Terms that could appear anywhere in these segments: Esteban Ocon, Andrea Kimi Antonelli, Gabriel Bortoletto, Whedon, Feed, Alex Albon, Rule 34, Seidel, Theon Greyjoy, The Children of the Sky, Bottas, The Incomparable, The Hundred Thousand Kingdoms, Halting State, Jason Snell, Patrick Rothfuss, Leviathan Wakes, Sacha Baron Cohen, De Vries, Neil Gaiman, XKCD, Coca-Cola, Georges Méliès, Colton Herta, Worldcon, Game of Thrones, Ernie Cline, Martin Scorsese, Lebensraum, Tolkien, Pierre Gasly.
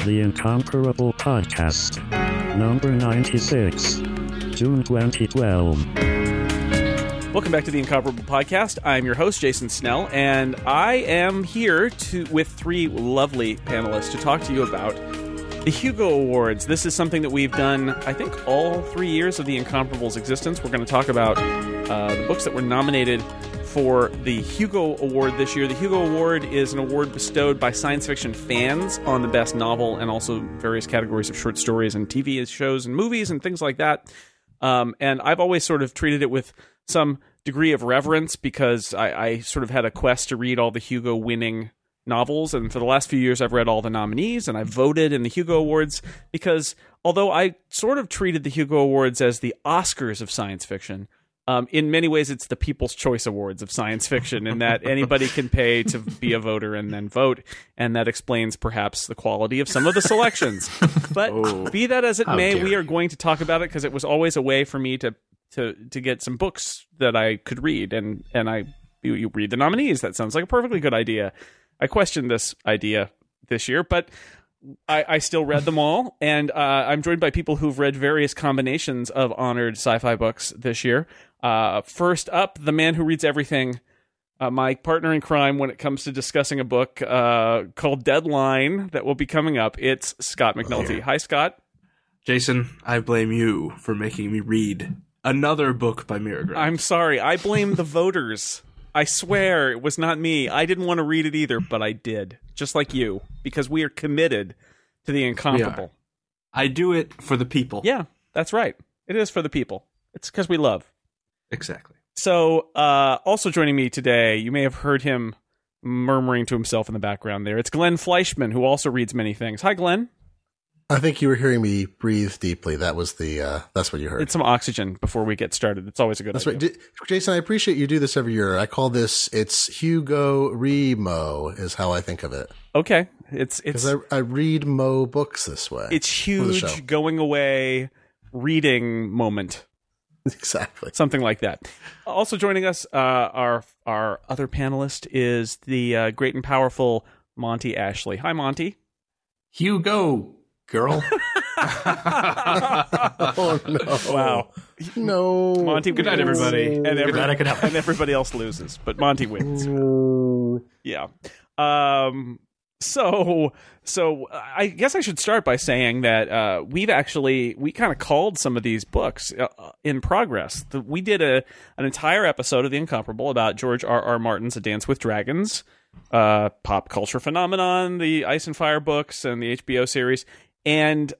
The Incomparable Podcast, number 96, June 2012. Welcome back to The Incomparable Podcast. I'm your host, Jason Snell, and I am here with three lovely panelists to talk to you about the Hugo Awards. This is something that we've done, I think, all 3 years of The Incomparable's existence. We're going to talk about the books that were nominated for the Hugo Award this year. The Hugo Award is an award bestowed by science fiction fans on the best novel and also various categories of short stories and TV shows and movies and things like that. And I've always sort of treated it with some degree of reverence because I sort of had a quest to read all the Hugo winning novels. And for the last few years, I've read all the nominees and I voted in the Hugo Awards because although I sort of treated the Hugo Awards as the Oscars of science fiction, in many ways, it's the People's Choice Awards of science fiction, in that anybody can pay to be a voter and then vote, and that explains perhaps the quality of some of the selections. But be that as it may, we are going to talk about it because it was always a way for me to get some books that I could read, and you read the nominees. That sounds like a perfectly good idea. I questioned this idea this year, but I still read them all, and I'm joined by people who've read various combinations of honored sci-fi books this year. First up, the man who reads everything, my partner in crime when it comes to discussing a book called Deadline that will be coming up. It's Scott McNulty. Hi, Scott. Jason, I blame you for making me read another book by Mira Grant. I'm sorry. I blame the voters. I swear it was not me. I didn't want to read it either, but I did. Just like you, because we are committed to the incomparable. I do it for the people. Yeah, that's right. It is for the people. It's because we love. Exactly. So also joining me today, you may have heard him murmuring to himself in the background there. It's Glenn Fleischman, who also reads many things. Hi, Glenn. I think you were hearing me breathe deeply. That was that's what you heard. It's some oxygen before we get started. It's always a good idea. That's right. Jason, I appreciate you do this every year. I call this, it's Hugo Remo is how I think of it. Okay. It's because I read Mo books this way. It's huge going away reading moment. Exactly. Something like that. Also joining us, our other panelist is the great and powerful Monty Ashley. Hi, Monty. Hugo, girl. Oh, no. Wow. No. Monty wins. Good night, everybody. And everybody else loses, but Monty wins. Yeah. So I guess I should start by saying that we kind of called some of these books in progress. We did an entire episode of The Incomparable about George R. R. Martin's A Dance with Dragons, pop culture phenomenon, the Ice and Fire books, and the HBO series, and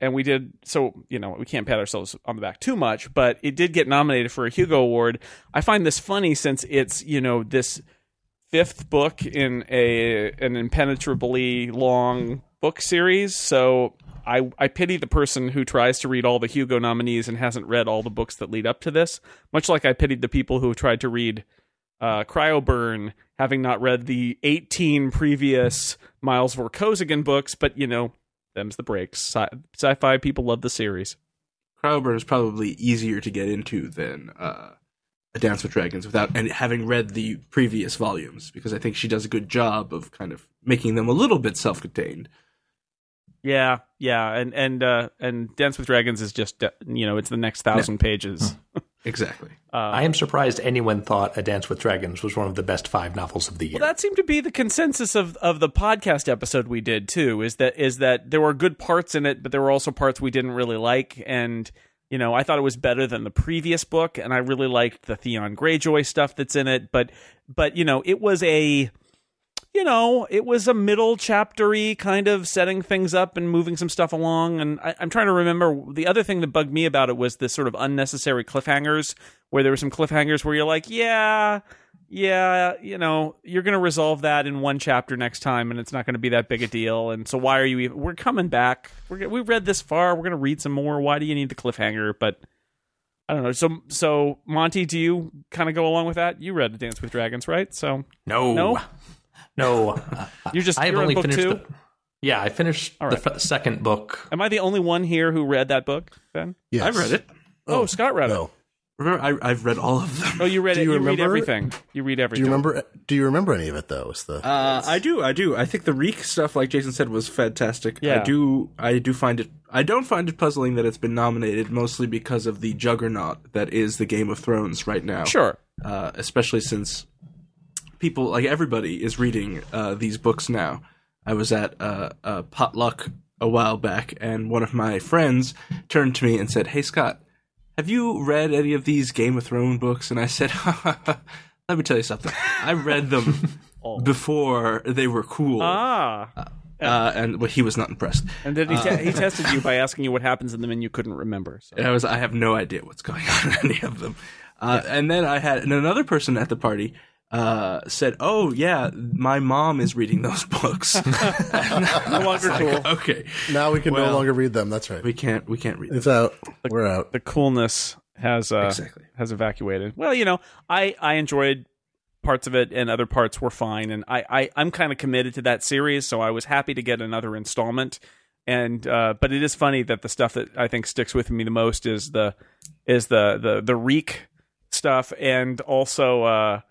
we did. So we can't pat ourselves on the back too much, but it did get nominated for a Hugo Award. I find this funny since it's this fifth book in an impenetrably long book series. So I pity the person who tries to read all the Hugo nominees and hasn't read all the books that lead up to this, much like I pitied the people who tried to read Cryoburn, having not read the 18 previous Miles Vorkosigan books. But them's the breaks. Sci-fi people love the series. Cryoburn is probably easier to get into than A Dance with Dragons without having read the previous volumes, because I think she does a good job of kind of making them a little bit self-contained. Yeah, and Dance with Dragons is just it's the next 1,000 pages. Exactly. I am surprised anyone thought A Dance with Dragons was one of the best 5 novels of the year. Well, that seemed to be the consensus of the podcast episode we did too. Is that there were good parts in it, but there were also parts we didn't really like. And I thought it was better than the previous book, and I really liked the Theon Greyjoy stuff that's in it, but it was a middle chaptery kind of setting things up and moving some stuff along. And I'm trying to remember, the other thing that bugged me about it was this sort of unnecessary cliffhangers, where there were some cliffhangers where you're like, you're going to resolve that in one chapter next time, and it's not going to be that big a deal. And so why are you even? We're coming back. We've read this far. We're going to read some more. Why do you need the cliffhanger? But I don't know. So Monty, do you kind of go along with that? You read A Dance with Dragons, right? So no. You're only finished book 2? Yeah, I finished the second book. Am I the only one here who read that book, Ben? Yes. I've read it. Oh, Scott read it. Remember, I've read all of them. Oh, you read it. You read everything. You read everything. Do you remember any of it, though? I do. I think the Reek stuff, like Jason said, was fantastic. Yeah. I do find it... I don't find it puzzling that it's been nominated, mostly because of the juggernaut that is the Game of Thrones right now. Sure. Especially since people, like everybody, is reading these books now. I was at a potluck a while back, and one of my friends turned to me and said, "Hey, Scott, have you read any of these Game of Thrones books?" And I said, "Let me tell you something. I read them before they were cool." Ah. And well, he was not impressed. And then he tested you by asking you what happens in them, and you couldn't remember. So. And I have no idea what's going on in any of them. And then I had another person at the party said, "Oh yeah, my mom is reading those books." No longer cool. Like, okay, now we can no longer read them. That's right. We can't read them. It's out. We're out. The coolness has evacuated. Well, you know, I enjoyed parts of it, and other parts were fine. And I'm kind of committed to that series, so I was happy to get another installment. And but it is funny that the stuff that I think sticks with me the most is the Reek stuff, and also.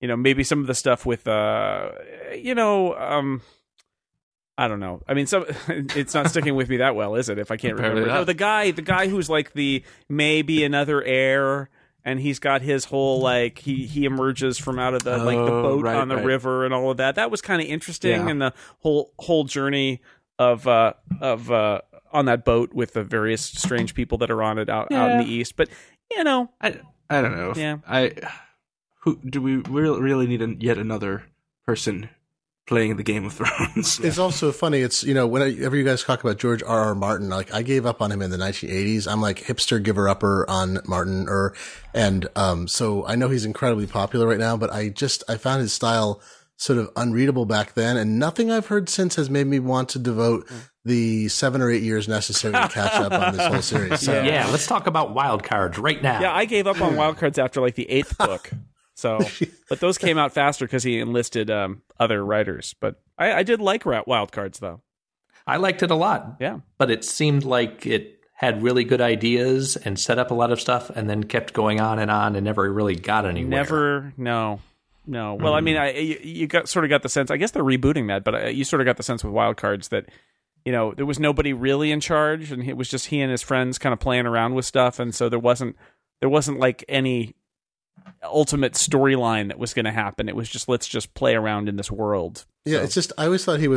You know, maybe some of the stuff with, I don't know. I mean, it's not sticking with me that well, is it? If I can't remember. No, the guy who's like the maybe another heir, and he's got his whole like he emerges from out of the the boat on the river and all of that. That was kind of interesting, and the whole journey of on that boat with the various strange people that are on it out in the east. But you know, I don't know. Yeah, Who do we really need yet another person playing the Game of Thrones? It's also funny. It's, you know, whenever you guys talk about George R. R. Martin, like I gave up on him in the 1980s. I'm like hipster giver upper on Martin, so I know he's incredibly popular right now, but I found his style sort of unreadable back then, and nothing I've heard since has made me want to devote the 7 or 8 years necessary to catch up on this whole series. So. Yeah, let's talk about Wild Cards right now. Yeah, I gave up on Wild Cards after like the 8th book. So, but those came out faster because he enlisted other writers. But I did like Wild Cards, though. I liked it a lot. Yeah. But it seemed like it had really good ideas and set up a lot of stuff and then kept going on and never really got anywhere. No. Well, I mean, you sort of got the sense, I guess they're rebooting that, but you sort of got the sense with Wild Cards that, you know, there was nobody really in charge, and it was just he and his friends kind of playing around with stuff. And so there wasn't like any ultimate storyline that was going to happen. It was just, let's just play around in this world. Yeah, so. It's just I always thought he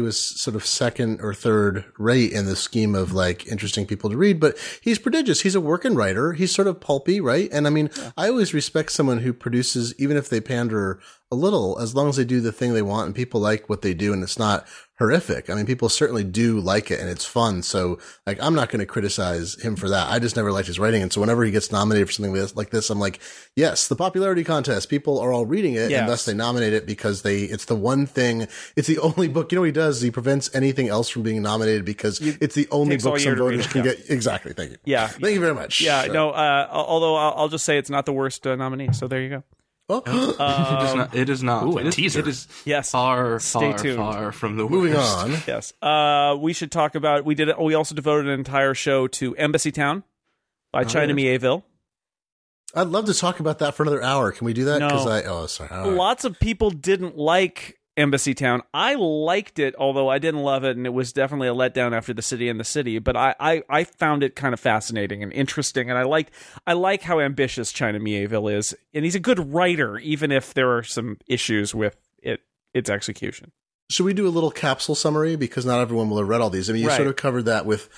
was sort of second or third rate in the scheme of like interesting people to read, but he's prodigious. He's a working writer. He's sort of pulpy, right? And I mean, I always respect someone who produces, even if they pander a little, as long as they do the thing they want and people like what they do and it's not horrific. I mean, people certainly do like it and it's fun. So like, I'm not going to criticize him for that. I just never liked his writing. And so whenever he gets nominated for something like this, I'm like, yes, the popularity contest, people are all reading it, and thus they nominate it because it's the one thing. It's the only book, you know what he does? He prevents anything else from being nominated because it's the only book some voters can get. Exactly. Thank you. Yeah. Thank you very much. Yeah. So. No, although I'll just say it's not the worst nominee. So there you go. It is not. Ooh, a teaser. It is far from the worst. Moving on. Yes. We should talk about. We also devoted an entire show to Embassy Town by China Miéville. I'd love to talk about that for another hour. Can we do that? No. Sorry. Right. Lots of people didn't like Embassy Town. I liked it, although I didn't love it, and it was definitely a letdown after The City and the City. But I found it kind of fascinating and interesting, and I like how ambitious China Miéville is, and he's a good writer, even if there are some issues with its execution. Should we do a little capsule summary? Because not everyone will have read all these. I mean, you sort of covered that with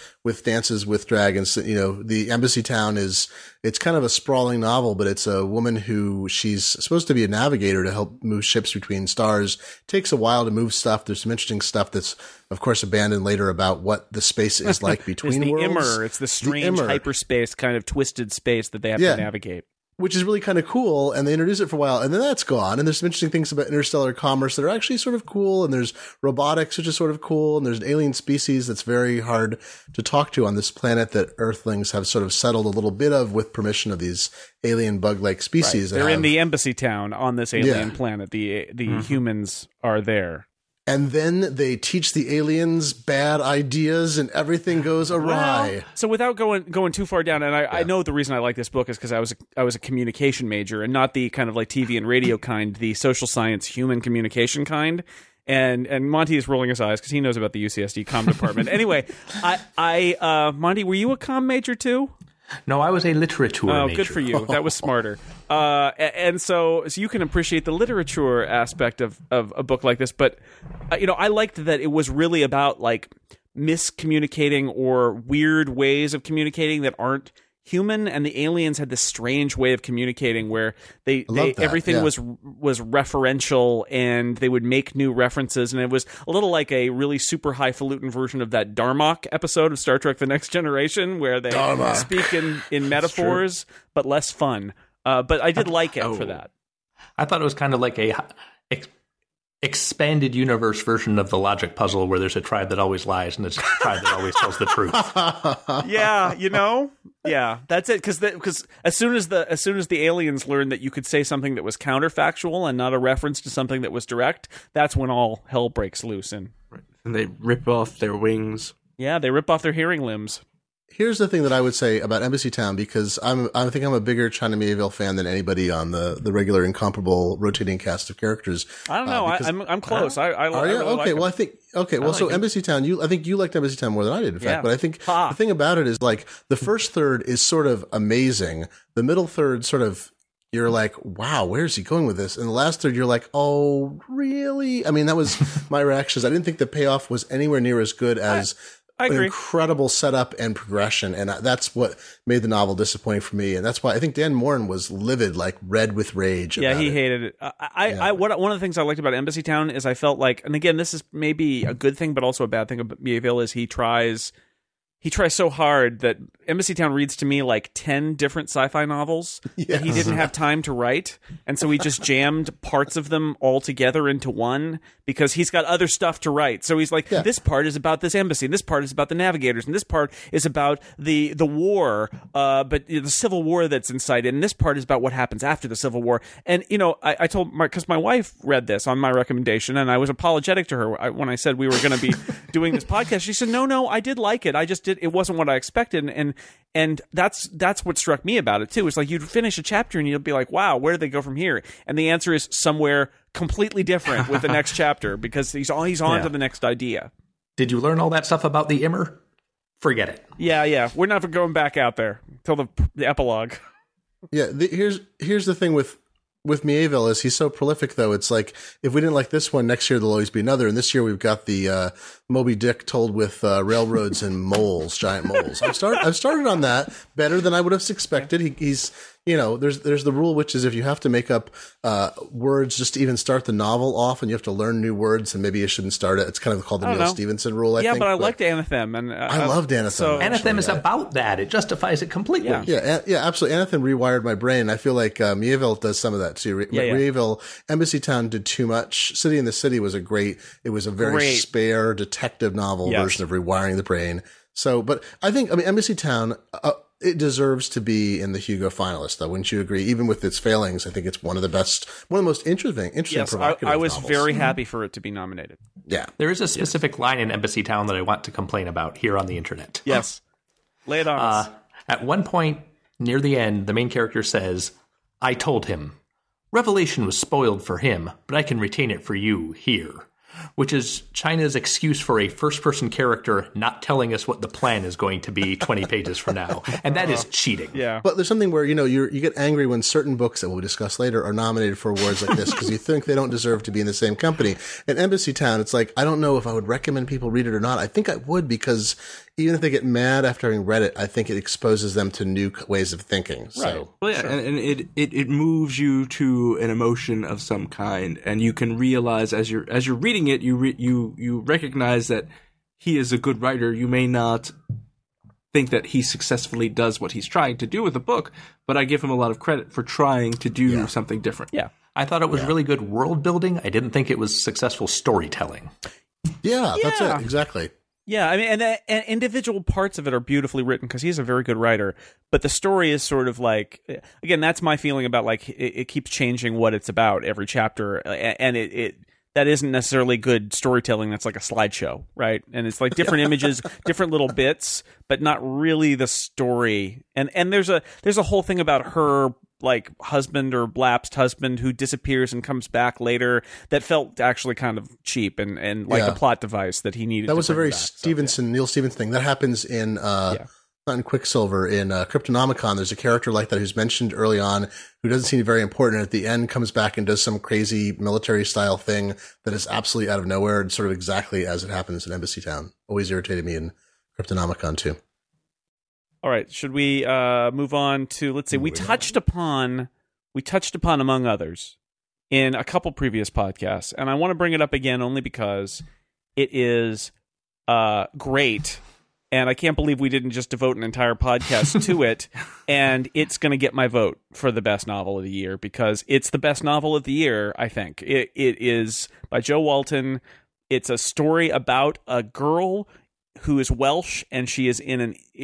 Dances with Dragons. You know, the Embassy Town it's kind of a sprawling novel, but it's a woman who she's supposed to be a navigator to help move ships between stars. It takes a while to move stuff. There's some interesting stuff that's, of course, abandoned later about what the space is like between worlds. It's the strange hyperspace, kind of twisted space that they have to navigate. Which is really kind of cool, and they introduce it for a while, and then that's gone, and there's some interesting things about interstellar commerce that are actually sort of cool, and there's robotics, which is sort of cool, and there's an alien species that's very hard to talk to on this planet that Earthlings have sort of settled a little bit of with permission of these alien bug-like species. Right. They're in the Embassy Town on this alien planet. The humans are there. And then they teach the aliens bad ideas and everything goes awry. Well, so without going too far down, and I know the reason I like this book is because I was a communication major, and not the kind of like TV and radio kind, the social science human communication kind. And Monty is rolling his eyes because he knows about the UCSD comm department. Anyway, Monty, were you a comm major too? No, I was a literature major. Oh, good for you. That was smarter. And so you can appreciate the literature aspect of a book like this. But, I liked that it was really about, like, miscommunicating or weird ways of communicating that aren't human. And the aliens had this strange way of communicating where everything was referential, and they would make new references. And it was a little like a really super highfalutin version of that Darmok episode of Star Trek: The Next Generation, where they speak in metaphors, but less fun. But I did like it for that. I thought it was kind of like a expanded universe version of the logic puzzle where there's a tribe that always lies and there's a tribe that always tells the truth. Yeah, that's it. Because as soon as the aliens learned that you could say something that was counterfactual and not a reference to something that was direct, that's when all hell breaks loose. And they rip off their wings. Yeah, they rip off their hearing limbs. Here's the thing that I would say about Embassy Town, because I think I'm a bigger China Miéville fan than anybody on the regular Incomparable rotating cast of characters. I don't know. I'm close. I like Embassy Town. I think you liked Embassy Town more than I did, in fact. But I think the thing about it is, like, the first third is sort of amazing. The middle third sort of, you're like, wow, where is he going with this? And the last third, you're like, oh, really? I mean, that was my reactions. I didn't think the payoff was anywhere near as good as. I agree. Incredible setup and progression, and that's what made the novel disappointing for me, and that's why I think Dan Morin was livid, like red with rage. Yeah, he hated it. One of the things I liked about Embassy Town is I felt like, and again, this is maybe a good thing, but also a bad thing about Miéville, is he tries so hard that Embassy Town reads to me like 10 different sci-fi novels that he didn't have time to write. And so he just jammed parts of them all together into one because he's got other stuff to write. So he's like, this part is about this embassy, and this part is about the navigators, and this part is about the war, the Civil War that's incited, and this part is about what happens after the Civil War. And, I told Mark, because my wife read this on my recommendation, and I was apologetic to her when I said we were going to be doing this podcast. She said, no, I did like it. I just did. It wasn't what I expected, and that's what struck me about it too. It's like you'd finish a chapter and you'd be like, wow, where do they go from here? And the answer is somewhere completely different with the next chapter, because he's on to the next idea. Did you learn all that stuff about the Immer? Forget it. Yeah. We're not going back out there till the epilogue. Yeah, here's the thing with Miéville is he's so prolific, though. It's like, if we didn't like this one, next year there'll always be another. And this year we've got the Moby Dick told with railroads and moles, giant moles. I've started on that better than I would have expected. He's there's the rule, which is if you have to make up words just to even start the novel off, and you have to learn new words, and maybe you shouldn't start it. It's kind of called the Neil Stevenson rule, I think. Yeah, but I liked Anathem. And I loved Anathem. So Anathem is about that. It justifies it completely. Yeah, absolutely. Anathem rewired my brain. I feel like Miéville does some of that too. Miéville, Embassy Town did too much. City in the City was a very spare detective novel version of rewiring the brain. So, but I think, Embassy Town... it deserves to be in the Hugo finalist, though, wouldn't you agree? Even with its failings, I think it's one of the most interesting provocative I was novels. Very happy for it to be nominated. Yeah. There is a specific line in Embassy Town that I want to complain about here on the internet. Yes. Lay it on us. At one point near the end, the main character says, "I told him. Revelation was spoiled for him, but I can retain it for you here." Which is China's excuse for a first-person character not telling us what the plan is going to be 20 pages from now. And that is cheating. Yeah. But there's something where, you get angry when certain books that we'll discuss later are nominated for awards like this because you think they don't deserve to be in the same company. In Embassy Town, it's like, I don't know if I would recommend people read it or not. I think I would, because even if they get mad after having read it, I think it exposes them to new ways of thinking. So, right. Well, yeah, sure. And it moves you to an emotion of some kind, and you can realize as you're reading it, you recognize that he is a good writer. You may not think that he successfully does what he's trying to do with the book, but I give him a lot of credit for trying to do something different. Yeah, I thought it was really good world building. I didn't think it was successful storytelling. Yeah, that's it exactly. Yeah, I mean, and individual parts of it are beautifully written because he's a very good writer. But the story is sort of like, again, that's my feeling about, like, it keeps changing what it's about every chapter, and it that isn't necessarily good storytelling. That's like a slideshow, right? And it's like different images, different little bits, but not really the story. And there's a whole thing about her like husband or lapsed husband who disappears and comes back later that felt actually kind of cheap and like a plot device that he needed. That was a very Neil Stephenson thing that happens in, not in Quicksilver, in Cryptonomicon. There's a character like that who's mentioned early on who doesn't seem very important, and at the end comes back and does some crazy military style thing that is absolutely out of nowhere and sort of exactly as it happens in Embassy Town. Always irritated me in Cryptonomicon too. All right, should we move on to, let's see, we touched upon Among Others in a couple previous podcasts, and I want to bring it up again only because it is great, and I can't believe we didn't just devote an entire podcast to it, and it's going to get my vote for the best novel of the year because it's the best novel of the year, I think. It is by Jo Walton. It's a story about a girl who is Welsh, and she is in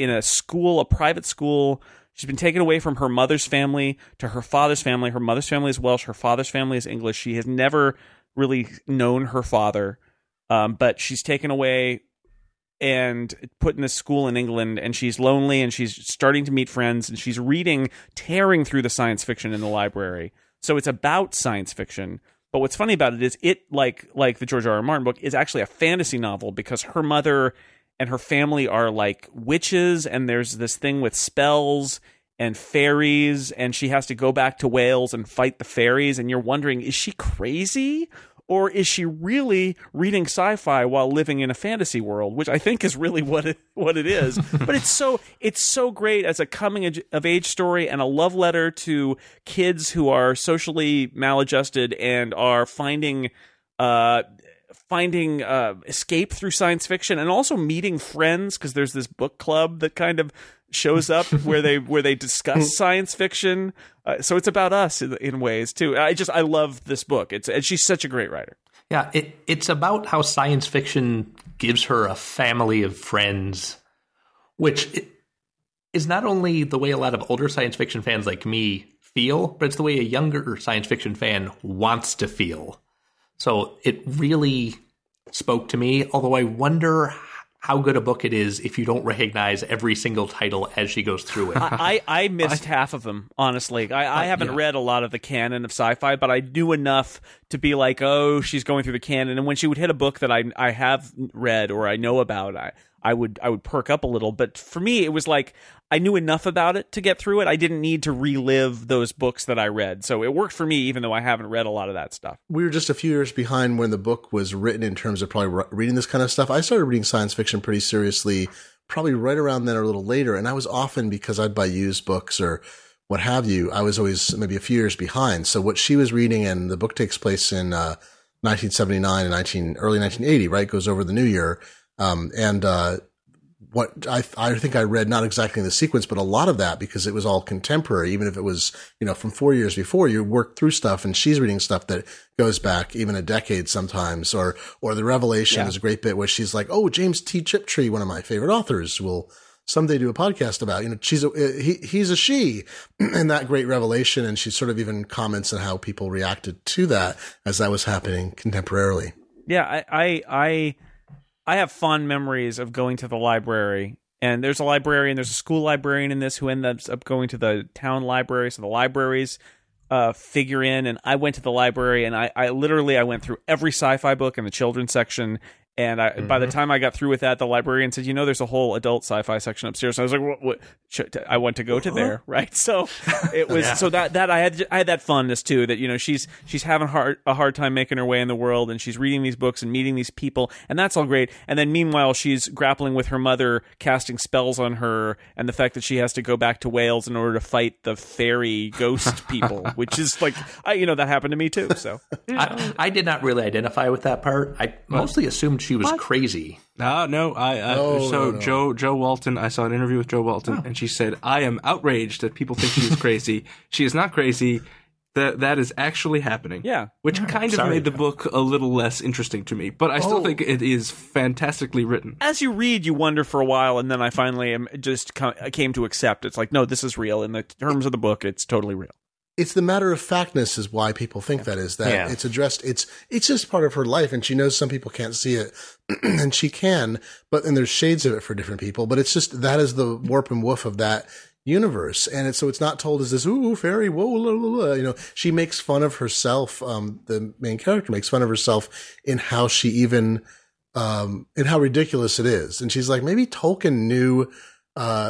a school, a private school. She's been taken away from her mother's family to her father's family. Her mother's family is Welsh. Her father's family is English. She has never really known her father, but she's taken away and put in this school in England, and she's lonely, and she's starting to meet friends, and she's reading, tearing through the science fiction in the library. So it's about science fiction. But what's funny about it is it, like the George R. R. Martin book, is actually a fantasy novel because her mother and her family are like witches, and there's this thing with spells and fairies, and she has to go back to Wales and fight the fairies, and you're wondering, is she crazy? Or is she really reading sci-fi while living in a fantasy world, which I think is really what it is. But it's so great as a coming-of-age story and a love letter to kids who are socially maladjusted and are finding escape through science fiction, and also meeting friends, because there's this book club that kind of shows up where they discuss science fiction. So it's about us in ways too. I love this book. And she's such a great writer. Yeah. It's about how science fiction gives her a family of friends, which is not only the way a lot of older science fiction fans like me feel, but it's the way a younger science fiction fan wants to feel. So it really spoke to me, although I wonder how good a book it is if you don't recognize every single title as she goes through it. I missed half of them, honestly. I haven't read a lot of the canon of sci-fi, but I knew enough to be like, oh, she's going through the canon. And when she would hit a book that I have read or I know about, I would perk up a little. But for me, it was like I knew enough about it to get through it. I didn't need to relive those books that I read. So it worked for me, even though I haven't read a lot of that stuff. We were just a few years behind when the book was written in terms of probably reading this kind of stuff. I started reading science fiction pretty seriously, probably right around then or a little later. And I was often, because I'd buy used books or what have you, I was always maybe a few years behind. So what she was reading, and the book takes place in 1979 and early 1980, right? Goes over the new year. What I think I read, not exactly in the sequence, but a lot of that, because it was all contemporary, even if it was, from 4 years before, you work through stuff, and she's reading stuff that goes back even a decade sometimes, or the revelation. There's a great bit where she's like, oh, James T. Chiptree, one of my favorite authors, will someday do a podcast about, he's a she, and that great revelation. And she sort of even comments on how people reacted to that as that was happening contemporarily. Yeah. I have fond memories of going to the library, and there's a librarian, there's a school librarian in this who ends up going to the town library. So the libraries figure in, and I went to the library, and I literally went through every sci-fi book in the children's section. And by the time I got through with that, the librarian said, there's a whole adult sci-fi section upstairs. And I was like, what? I want to go to there, right? So it was so that I had that fondness too, that, she's having a hard time making her way in the world, and she's reading these books and meeting these people, and that's all great. And then meanwhile, she's grappling with her mother casting spells on her, and the fact that she has to go back to Wales in order to fight the fairy ghost people, which is like, that happened to me too. So I did not really identify with that part. I mostly assumed she was crazy. No. Jo Walton, I saw an interview with Jo Walton, and she said, I am outraged that people think she is crazy. She is not crazy. That is actually happening. Yeah. Which made the book a little less interesting to me. But I still think it is fantastically written. As you read, you wonder for a while, and then I finally came to accept. It's like, no, this is real. In the terms of the book, it's totally real. it's the matter of factness is why people think that is that it's addressed. It's just part of her life, and she knows some people can't see it, and she can, and there's shades of it for different people, but it's just, that is the warp and woof of that universe. And it's, so it's not told as this, ooh, fairy, whoa, la, la, la. You know, she makes fun of herself. The main character makes fun of herself in how she even, in how ridiculous it is. And she's like, maybe Tolkien knew,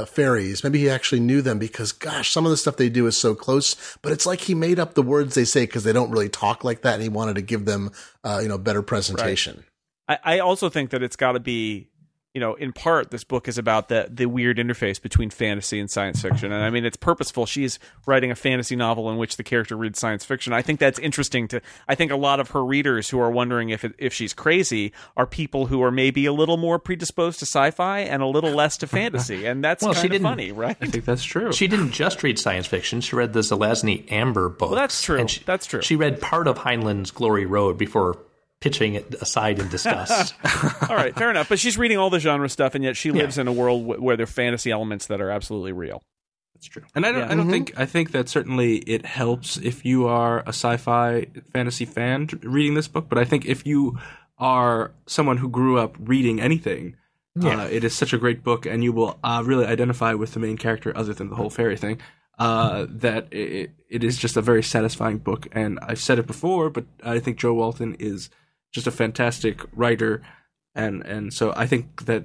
fairies. Maybe he actually knew them, because gosh, some of the stuff they do is so close, but it's like he made up the words they say because they don't really talk like that. And he wanted to give them, better presentation. Right. I also think that it's gotta be, in part, this book is about the weird interface between fantasy and science fiction. And I mean, it's purposeful. She's writing a fantasy novel in which the character reads science fiction. I think that's interesting I think a lot of her readers who are wondering if she's crazy are people who are maybe a little more predisposed to sci-fi and a little less to fantasy. And that's kind of funny, right? I think that's true. She didn't just read science fiction. She read the Zelazny Amber book. Well, that's true. That's true. She read part of Heinlein's Glory Road before pitching it aside in disgust. All right, fair enough. But she's reading all the genre stuff, and yet she lives in a world where there are fantasy elements that are absolutely real. That's true. And I think that certainly it helps if you are a sci-fi fantasy fan reading this book. But I think if you are someone who grew up reading anything, it is such a great book, and you will really identify with the main character, other than the whole fairy thing. That it is just a very satisfying book. And I've said it before, but I think Jo Walton is just a fantastic writer, and so I think that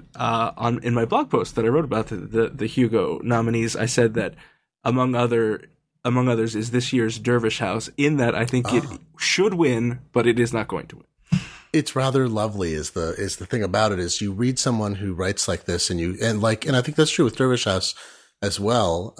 in my blog post that I wrote about the Hugo nominees, I said that Among Others is this year's Dervish House, in that I think it should win, but it is not going to win. It's rather lovely is the thing about it, is you read someone who writes like this, and I think that's true with Dervish House as well.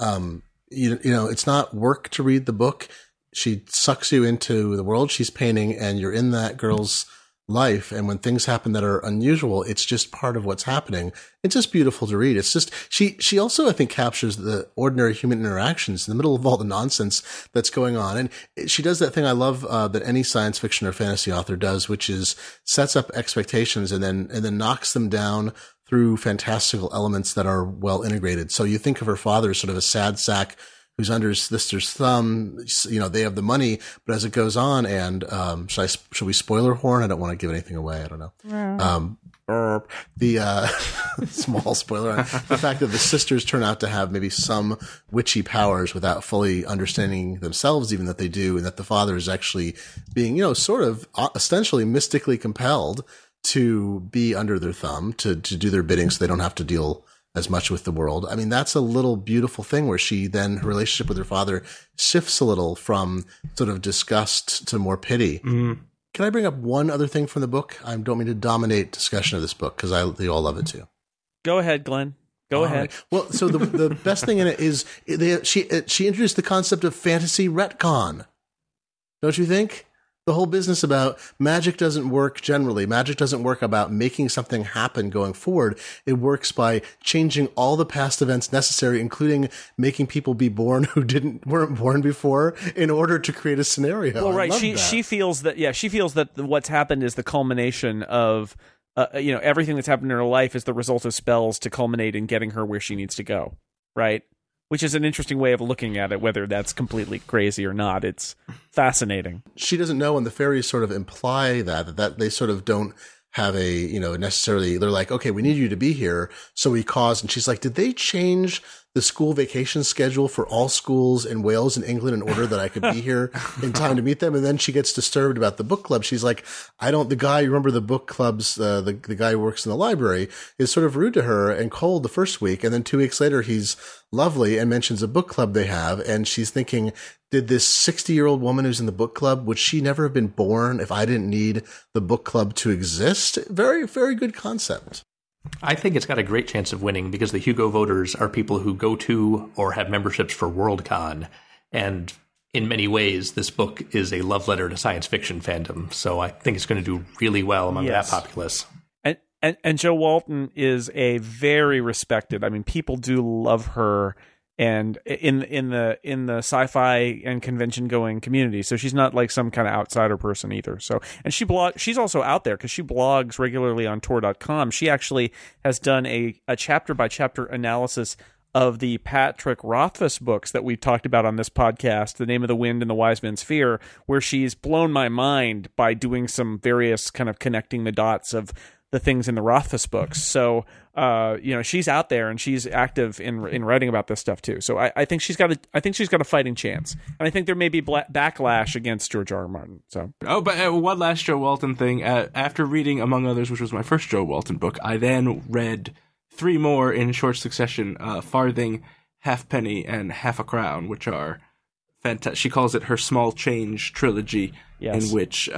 It's not work to read the book. She sucks you into the world she's painting, and you're in that girl's life. And when things happen that are unusual, it's just part of what's happening. It's just beautiful to read. It's just, she also, I think, captures the ordinary human interactions in the middle of all the nonsense that's going on. And she does that thing I love, that any science fiction or fantasy author does, which is sets up expectations and then knocks them down through fantastical elements that are well integrated. So you think of her father as sort of a sad sack who's under his sister's thumb. They have the money, but as it goes on, and should we spoiler horn? I don't want to give anything away. I don't know. Yeah. The small spoiler, the fact that the sisters turn out to have maybe some witchy powers without fully understanding themselves, even that they do, and that the father is actually being, sort of essentially mystically compelled to be under their thumb, to do their bidding so they don't have to deal as much with the world. I mean, that's a little beautiful thing where she then, her relationship with her father shifts a little from sort of disgust to more pity. Mm. Can I bring up one other thing from the book? I don't mean to dominate discussion of this book, because you all love it too. Go ahead, Glenn. Go ahead. Right. Well, so the best thing in it is she introduced the concept of fantasy retcon. Don't you think? The whole business about magic doesn't work generally. Magic doesn't work about making something happen going forward. It works by changing all the past events necessary, including making people be born who weren't born before, in order to create a scenario. Well, right. She feels that what's happened is the culmination of everything that's happened in her life is the result of spells to culminate in getting her where she needs to go. Right. Which is an interesting way of looking at it, whether that's completely crazy or not. It's fascinating. She doesn't know, and the fairies sort of imply that they sort of don't have a, necessarily, they're like, okay, we need you to be here, so we cause, and she's like, did they change the school vacation schedule for all schools in Wales and England in order that I could be here in time to meet them? And then she gets disturbed about the book club. She's like, remember the book club's, the guy who works in the library is sort of rude to her and cold the first week. And then 2 weeks later, he's lovely and mentions a book club they have. And she's thinking, did this 60-year-old woman who's in the book club, would she never have been born if I didn't need the book club to exist? Very, very good concept. I think it's got a great chance of winning, because the Hugo voters are people who go to or have memberships for Worldcon. And in many ways, this book is a love letter to science fiction fandom. So I think it's going to do really well among that populace. And Jo Walton is a very respected. I mean, people do love her, and in the sci-fi and convention going community. So she's not like some kind of outsider person either. So, and she's also out there, cuz she blogs regularly on tor.com. She actually has done a chapter by chapter analysis of the Patrick Rothfuss books that we've talked about on this podcast, The Name of the Wind and The Wise Man's Fear, where she's blown my mind by doing some various kind of connecting the dots of the things in the Rothfuss books. So, she's out there and she's active in writing about this stuff too. So I think she's got a fighting chance, and I think there may be backlash against George R. R. Martin. So, but one last Jo Walton thing. After reading Among Others, which was my first Jo Walton book, I then read three more in short succession: Farthing, Halfpenny, and Half a Crown, which are fantastic. She calls it her Small Change trilogy, yes. In which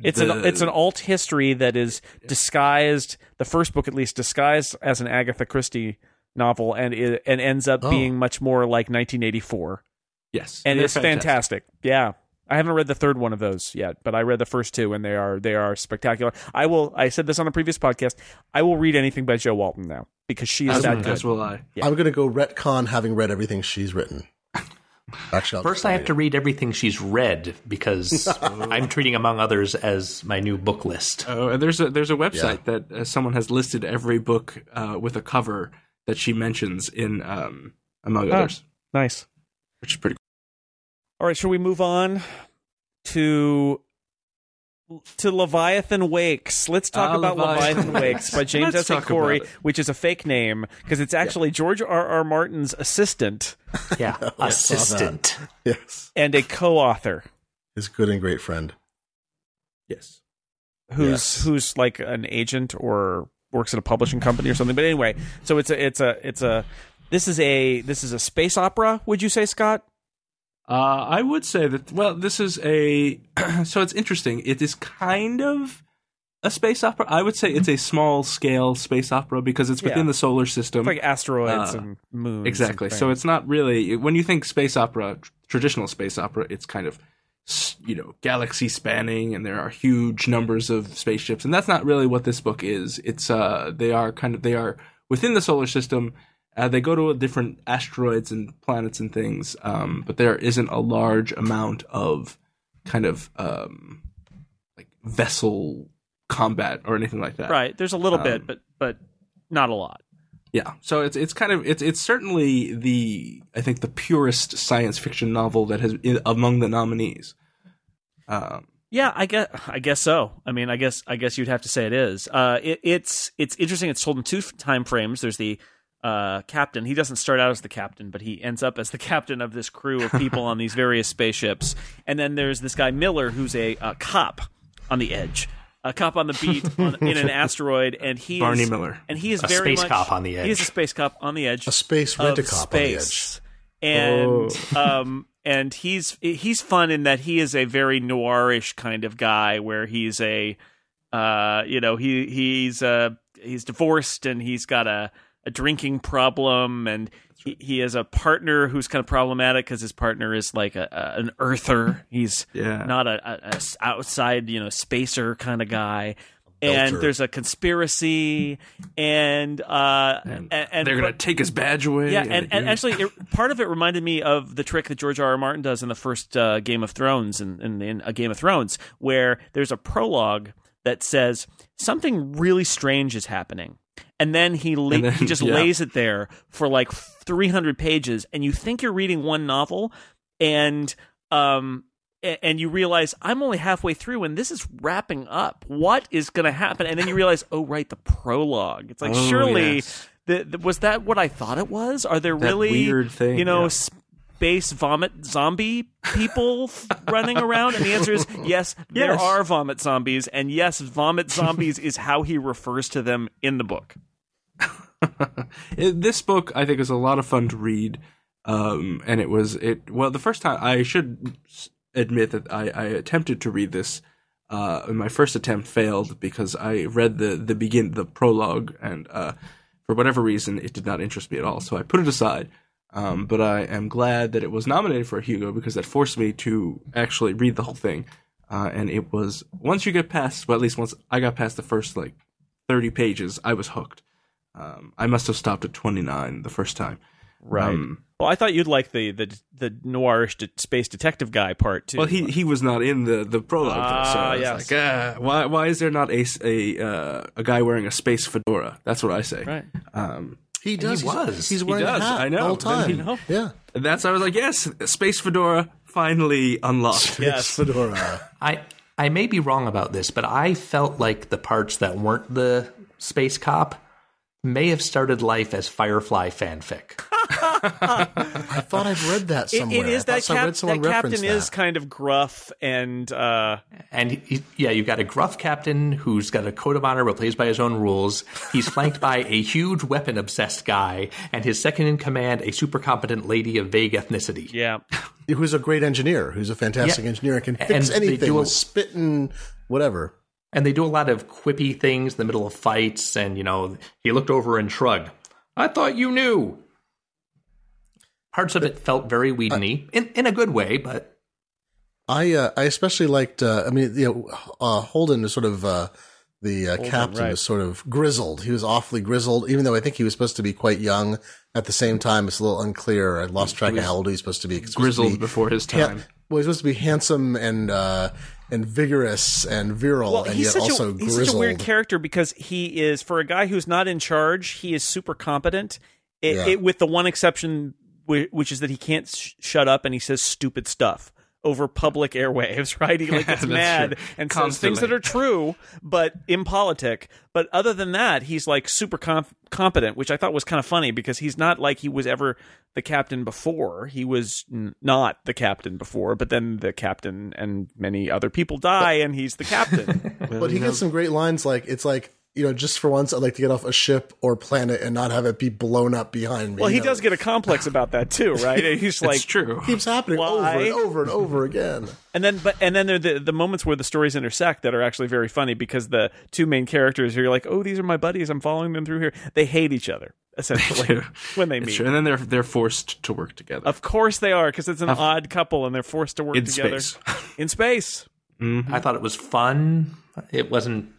it's an alt history that is disguised. The first book, at least, disguised as an Agatha Christie novel, and ends up being much more like 1984. Yes, and it's fantastic. Yeah. I haven't read the third one of those yet, but I read the first two, and they are spectacular. I said this on a previous podcast. I will read anything by Jo Walton now because she is that good. As will I. Yeah. I'm going to go retcon having read everything she's written. Actually, first, I have to read everything she's read because I'm treating Among Others as my new book list. Oh, and there's a website that someone has listed every book with a cover that she mentions in Among Others. Nice, which is pretty cool. All right, shall we move on to Leviathan Wakes? Let's talk about Leviathan Wakes by James S. A. Corey, which is a fake name because it's actually George R. R. Martin's assistant. Yeah, assistant. Yes. And a co-author. His good and great friend. Yes. Who's like an agent or works at a publishing company or something. But anyway, so this is a space opera, would you say, Scott? I would say that, well, this is a, so it's interesting. It is kind of a space opera. I would say it's a small scale space opera because it's within the solar system. It's like asteroids and moons. Exactly. And so it's not really, when you think space opera, traditional space opera, it's kind of, galaxy spanning and there are huge numbers of spaceships. And that's not really what this book is. It's, they are within the solar system. They go to different asteroids and planets and things, but there isn't a large amount of kind of vessel combat or anything like that. Right. There's a little bit, but not a lot. Yeah. So it's certainly I think the purest science fiction novel that has among the nominees. Yeah, I guess so. I mean, I guess you'd have to say it is. It's interesting. It's told in two time frames. There's the captain. He doesn't start out as the captain, but he ends up as the captain of this crew of people on these various spaceships. And then there's this guy Miller, who's a cop on the edge, a cop on the beat in an asteroid, and he Barney is, Miller, and he is a very space much, cop on the edge. He is a space cop on the edge, a space rent a cop on the edge, and he's fun in that he is a very noirish kind of guy, where he's a he's divorced and he's got a drinking problem, and he has a partner who's kind of problematic because his partner is like an earther. He's not a outside, spacer kind of guy. And there's a conspiracy, and they're going to take his badge away. Yeah, and actually, part of it reminded me of the trick that George R. R. Martin does in the first Game of Thrones, in A Game of Thrones, where there's a prologue that says something really strange is happening. And then he just lays it there for like 300 pages, and you think you're reading one novel, and you realize I'm only halfway through, and this is wrapping up. What is going to happen? And then you realize, oh right, the prologue. It's like was that what I thought it was? Are there that really weird thing? Space vomit zombie people running around? And the answer is yes, there are vomit zombies, and yes, vomit zombies is how he refers to them in the book. This book, I think, is a lot of fun to read, and it was the first time, I should admit that I attempted to read this, and my first attempt failed because I read the prologue, and for whatever reason it did not interest me at all, so I put it aside. But I am glad that it was nominated for a Hugo because that forced me to actually read the whole thing. And it was, once you get past, well, at least once I got past the first 30 pages, I was hooked. I must have stopped at 29 the first time. Right. Well, I thought you'd like the noirish space detective guy part too. Well, he was not in the prologue. Why is there not a guy wearing a space fedora? That's what I say. Right. He does. He's wearing a hat I know. All time. Yeah. And that's I was like, yes, Space Fedora finally unlocked. Yes, Fedora. I may be wrong about this, but I felt like the parts that weren't the space cop may have started life as Firefly fanfic. I thought I've read that somewhere. It is that, that captain is kind of gruff and you've got a gruff captain who's got a code of honor but plays by his own rules. He's flanked by a huge weapon obsessed guy and his second in command, a super competent lady of vague ethnicity. Yeah, who's a great engineer, who's a fantastic engineer and can fix anything with spit and whatever. And they do a lot of quippy things in the middle of fights. And, you know, he looked over and shrugged. I thought you knew. Parts of it felt very Whedon-y in a good way, but. I especially liked, Holden is sort of, the captain was sort of grizzled. He was awfully grizzled, even though I think he was supposed to be quite young. At the same time, it's a little unclear. I lost track of how old he's supposed to be. Grizzled before his time. Well, he's supposed to be handsome and vigorous and virile, and yet also grizzled. He's such a weird character because he is, for a guy who's not in charge, he is super competent, with the one exception, which is that he can't shut up and he says stupid stuff over public airwaves, right? He gets mad and says things that are true, but impolitic. But other than that, he's super competent, which I thought was kind of funny because he's not like he was ever the captain before. He was not the captain before, but then the captain and many other people die and he's the captain. But he gets some great lines just for once, I'd like to get off a ship or planet and not have it be blown up behind me. Well, he does get a complex about that too, right? He's like, it's true. It keeps happening over and over and over again. And then there are the moments where the stories intersect that are actually very funny because the two main characters who are like, oh, these are my buddies, I'm following them through here. They hate each other essentially when they meet. True. And then they're forced to work together. Of course they are, because it's an odd couple and they're forced to work together space. In space. Mm-hmm. I thought it was fun. It wasn't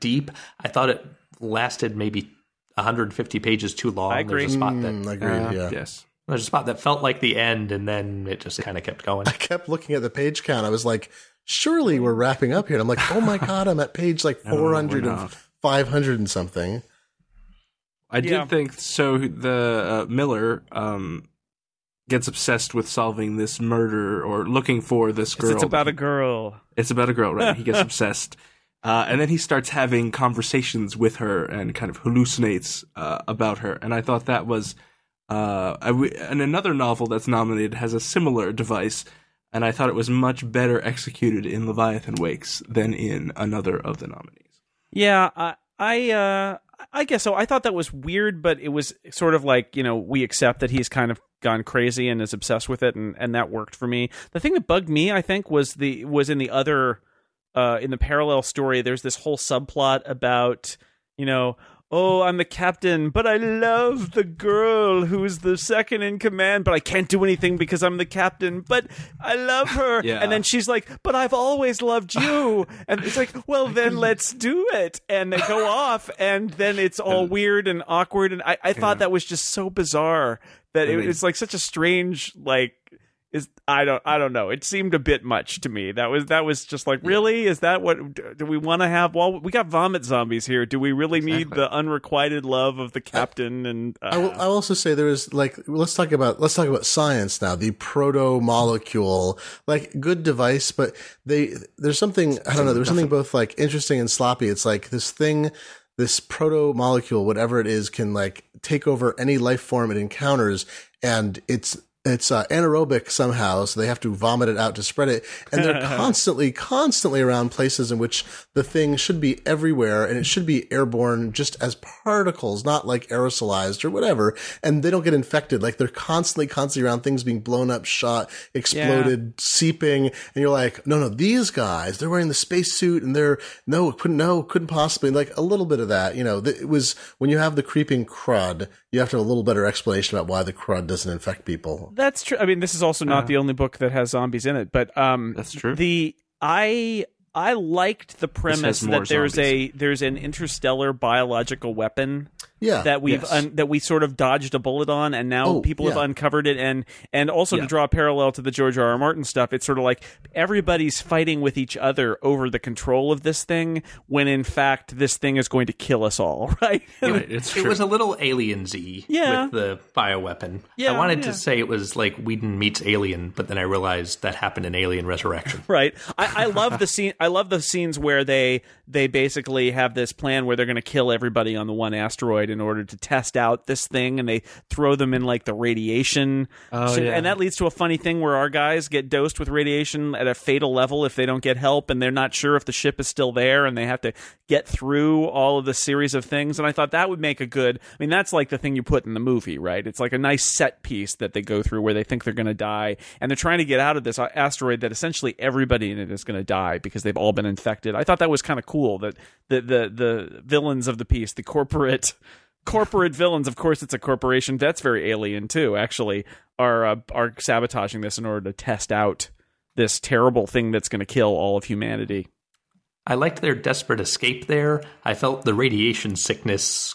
deep. I thought it lasted maybe 150 pages too long. I agree. There's a spot that there's a spot that felt like the end, and then it just kind of kept going. I kept looking at the page count. I was like, surely we're wrapping up here. And I'm like, oh my god, I'm at page 400 and 500 and something. I did think so. The Miller gets obsessed with solving this murder or looking for this girl. It's about a girl. It's about a girl, right? He gets obsessed. And then he starts having conversations with her and kind of hallucinates about her. And I thought that was and another novel that's nominated has a similar device. And I thought it was much better executed in Leviathan Wakes than in another of the nominees. Yeah, I guess so. I thought that was weird, but it was sort of we accept that he's kind of gone crazy and is obsessed with it. And that worked for me. The thing that bugged me, I think, was in the other... in the parallel story, there's this whole subplot about, I'm the captain, but I love the girl who's the second in command, but I can't do anything because I'm the captain, but I love her. Yeah. And then she's like, but I've always loved you. And it's like, well, then let's do it. And they go off, and then it's all weird and awkward. And I thought that was just so bizarre that it's such a strange, I don't know. It seemed a bit much to me. That was just really? Is that what do we want to have? Well, we got vomit zombies here. Do we really need the unrequited love of the captain? I will also say there is let's talk about science now. The proto molecule, good device, but there's something I don't know. There's something both interesting and sloppy. It's this thing. This proto molecule, whatever it is, can take over any life form it encounters, and it's anaerobic somehow, so they have to vomit it out to spread it. And they're constantly around places in which the thing should be everywhere, and it should be airborne just as particles, not aerosolized or whatever. And they don't get infected. They're constantly around things being blown up, shot, exploded, seeping. And you're no, these guys, they're wearing the spacesuit, and they're couldn't possibly. A little bit of that, it was when you have the creeping crud, you have to have a little better explanation about why the crud doesn't infect people. That's true. I mean, this is also not the only book that has zombies in it, but that's true. The I I liked the premise that there's an interstellar biological weapon that we sort of dodged a bullet on, and now people have uncovered it, and also to draw a parallel to the George R. R. Martin stuff, it's sort of like everybody's fighting with each other over the control of this thing, when in fact this thing is going to kill us all, right? Right, it's true. It was a little Aliens-y with the bioweapon. Yeah, I wanted to say it was like Whedon meets Alien, but then I realized that happened in Alien Resurrection. Right. I love the scene. I love the scenes where they basically have this plan where they're going to kill everybody on the one asteroid in order to test out this thing, and they throw them in like the radiation. And that leads to a funny thing where our guys get dosed with radiation at a fatal level if they don't get help, and they're not sure if the ship is still there, and they have to get through all of the series of things. And I thought that would make a good, I mean, that's like the thing you put in the movie, right? It's like a nice set piece that they go through where they think they're going to die, and they're trying to get out of this asteroid that essentially everybody in it is going to die because they've all been infected. I thought that was kind of cool that the villains of the piece, the corporate villains, of course it's a corporation, that's very Alien too, actually, are sabotaging this in order to test out this terrible thing that's going to kill all of humanity. I liked their desperate escape there. I felt the radiation sickness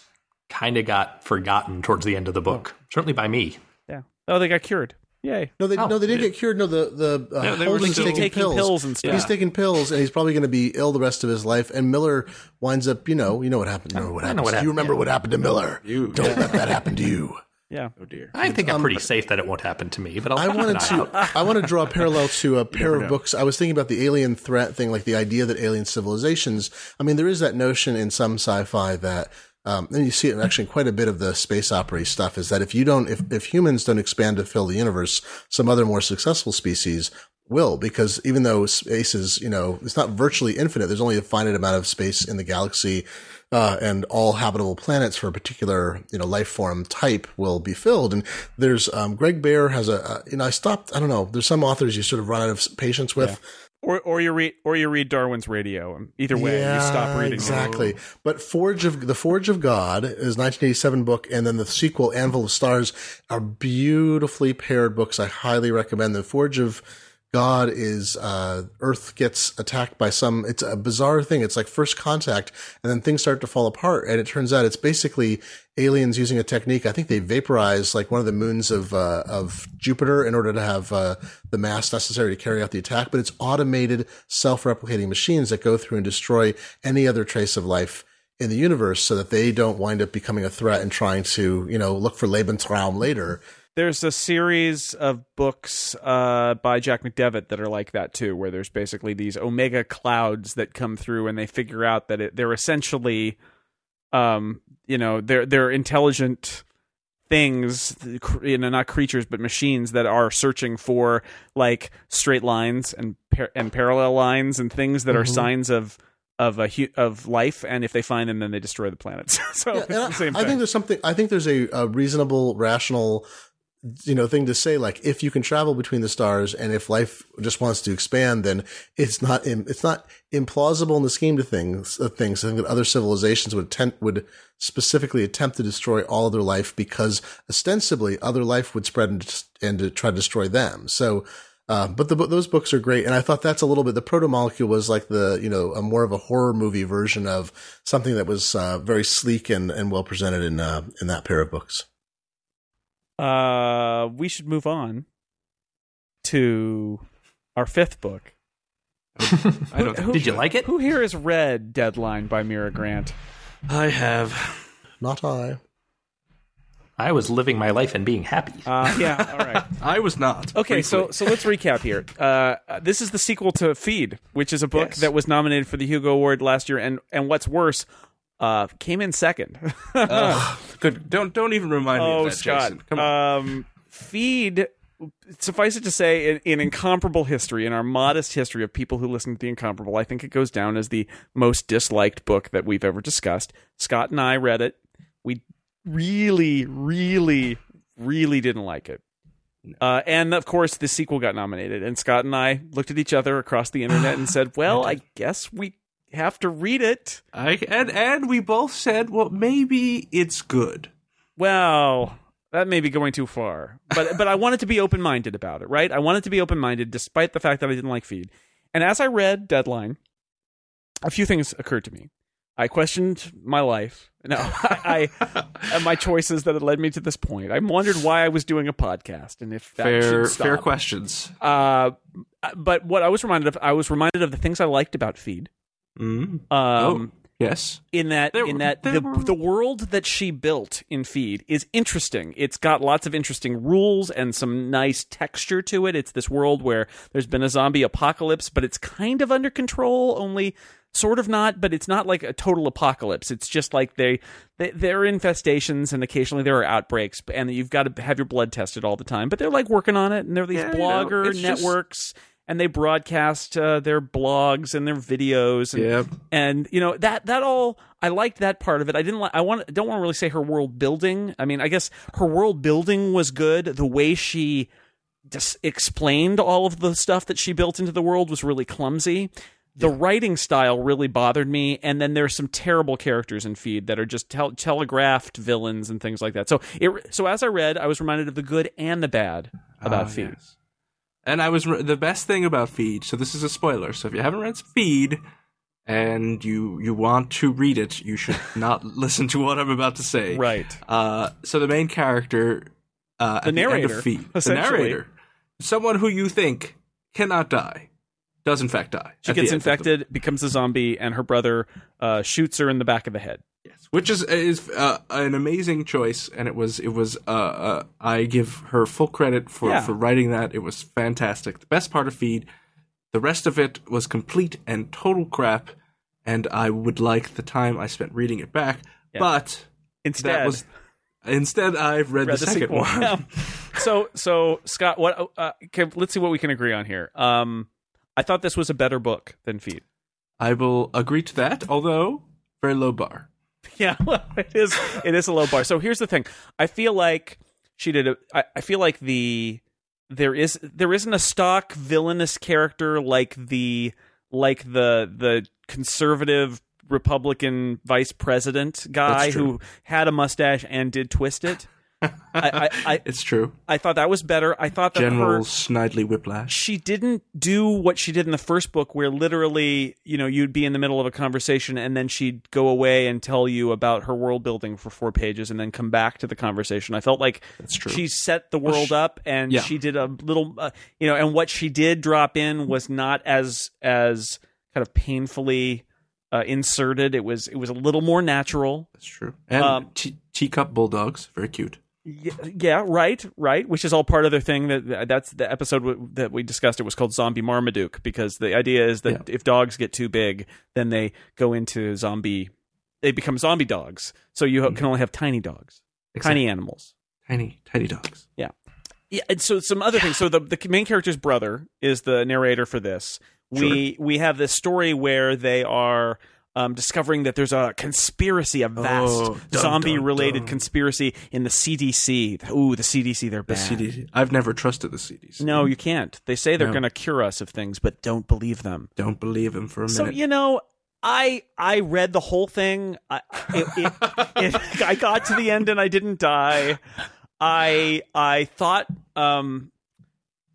kind of got forgotten towards the end of the book, certainly by me. Yeah. Oh, they got cured. Yay. No, they didn't get cured. No, they were still taking pills and stuff. He's taking pills, and he's probably going to be ill the rest of his life. And Miller winds up, you know what happened. You remember what happened to Miller. Don't let that happen to you. Yeah. Oh, dear. I think I'm pretty safe that it won't happen to me, but I want to draw a parallel to a pair of books. I was thinking about the alien threat thing, like the idea that alien civilizations, I mean, there is that notion in some sci-fi that and you see it in actually quite a bit of the space opera stuff, is that if humans don't expand to fill the universe, some other more successful species will, because even though space is, it's not virtually infinite, there's only a finite amount of space in the galaxy, and all habitable planets for a particular, life form type will be filled. And there's, Greg Bear has I don't know, there's some authors you sort of run out of patience with. Yeah. Or you read Darwin's Radio. Either way, you stop reading. Exactly. But The Forge of God is a 1987 book, and then the sequel, Anvil of Stars, are beautifully paired books. I highly recommend. The Forge of God is Earth gets attacked by it's a bizarre thing. It's like first contact, and then things start to fall apart, and it turns out it's basically aliens using a technique. I think they vaporize like one of the moons of Jupiter in order to have the mass necessary to carry out the attack, but it's automated self-replicating machines that go through and destroy any other trace of life in the universe so that they don't wind up becoming a threat and trying to, look for Lebensraum later. There's a series of books by Jack McDevitt that are like that too, where there's basically these omega clouds that come through, and they figure out that they're essentially, they're intelligent things, not creatures but machines that are searching for like straight lines and parallel lines and things that are signs of life, and if they find them, then they destroy the planets. So it's the same thing. I think there's a reasonable, rational, thing to say, like, if you can travel between the stars and if life just wants to expand, then it's not implausible in the scheme of things. I think that other civilizations would specifically attempt to destroy all of their life because ostensibly other life would spread and to try to destroy them. So, but those books are great. And I thought that's a little bit, the Protomolecule was like a more of a horror movie version of something that was very sleek and well presented in that pair of books. We should move on to our fifth book. I don't know. Did you like it? Who here has read Deadline by Mira Grant? I have. Not I. I was living my life and being happy. All right. I was not. Okay, so let's recap here. This is the sequel to Feed, which is a book that was nominated for the Hugo Award last year, and what's worse, came in second. Good. Don't even remind me of that, Scott. Jason. Come on. Feed, suffice it to say, in incomparable history, in our modest history of people who listen to The Incomparable, I think it goes down as the most disliked book that we've ever discussed. Scott and I read it. We really, really, really didn't like it. No. And of course, the sequel got nominated. And Scott and I looked at each other across the internet and said, well, I guess we have to read it. And we both said, well, maybe it's good. Well, that may be going too far. But I wanted to be open-minded about it, right? I wanted to be open-minded despite the fact that I didn't like Feed. And as I read Deadline, a few things occurred to me. I questioned my life. No, I my choices that had led me to this point. I wondered why I was doing a podcast and if that should stop. Fair questions. But what I was reminded of the things I liked about Feed. Yes. In that the world that she built in Feed is interesting. It's got lots of interesting rules and some nice texture to it. It's this world where there's been a zombie apocalypse, but it's kind of under control, only sort of not, but it's not like a total apocalypse. It's just like there are infestations and occasionally there are outbreaks, and you've got to have your blood tested all the time. But they're like working on it, and there are these blogger networks. And they broadcast their blogs and their videos, and you know that all. I liked that part of it. I didn't. Don't want to really say her world building. I mean, I guess her world building was good. The way she explained all of the stuff that she built into the world was really clumsy. The writing style really bothered me, and then there's some terrible characters in Feed that are just telegraphed villains and things like that. So as I read, I was reminded of the good and the bad about Feed. Yes. And the best thing about Feed, so this is a spoiler, so if you haven't read Feed and you want to read it, you should not listen to what I'm about to say. Right. So the main character, the narrator, someone who you think cannot die, does in fact die. She gets infected, becomes a zombie, and her brother shoots her in the back of the head. Yes, which is an amazing choice, and it was I give her full credit for writing that. It was fantastic. The best part of Feed, the rest of it was complete and total crap, and I would like the time I spent reading it back. Yeah. But instead I've read the second one. Yeah. So Scott, what? Let's see what we can agree on here. I thought this was a better book than Feed. I will agree to that, although very low bar. Yeah, well, it is a low bar. So here's the thing. I feel like she did there isn't a stock villainous character like the conservative Republican vice president guy who had a mustache and did twist it. It's true. I thought that was better. I thought that General Snidely Whiplash. She didn't do what she did in the first book, where literally, you know, you'd be in the middle of a conversation and then she'd go away and tell you about her world building for 4 pages and then come back to the conversation. I felt like she set the world up, and she did a little, you know, and what she did drop in was not as kind of painfully inserted. It was a little more natural. That's true. And teacup bulldogs, very cute. Yeah, right. Which is all part of the thing that's the episode that we discussed. It was called Zombie Marmaduke, because the idea is that if dogs get too big, then they go into they become zombie dogs. So you can only have tiny dogs, tiny animals, tiny dogs. Yeah, yeah. And so some other things. So the main character's brother is the narrator for this. We have this story where they are discovering that there's a conspiracy, a vast zombie-related conspiracy in the CDC. Ooh, the CDC, they're bad. CDC. I've never trusted the CDC. No, you can't. They say they're going to cure us of things, but don't believe them. Don't believe them for a minute. So, you know, I read the whole thing. I got to the end and I didn't die. I thought...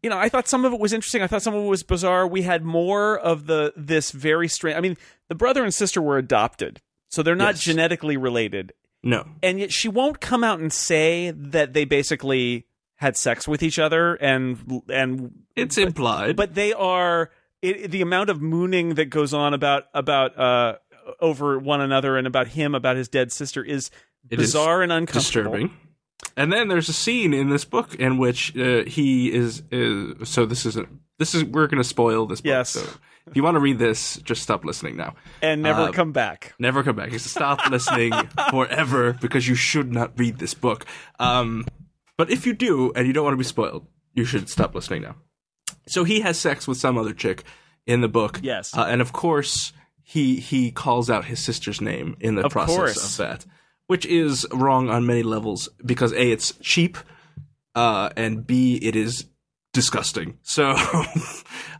you know, I thought some of it was interesting. I thought some of it was bizarre. We had more of this very strange. I mean, the brother and sister were adopted, so they're not genetically related. No, and yet she won't come out and say that they basically had sex with each other, and it's implied. But they are the amount of mooning that goes on about over one another and about him, about his dead sister, is bizarre and uncomfortable. Disturbing. And then there's a scene in this book in which he is. So this is we're going to spoil this book. Yes. So if you want to read this, just stop listening now and never come back. Never come back. Just stop listening forever, because you should not read this book. But if you do and you don't want to be spoiled, you should stop listening now. So he has sex with some other chick in the book. Yes. And of course he calls out his sister's name in the process of that. Which is wrong on many levels, because A, it's cheap, and B, it is disgusting. So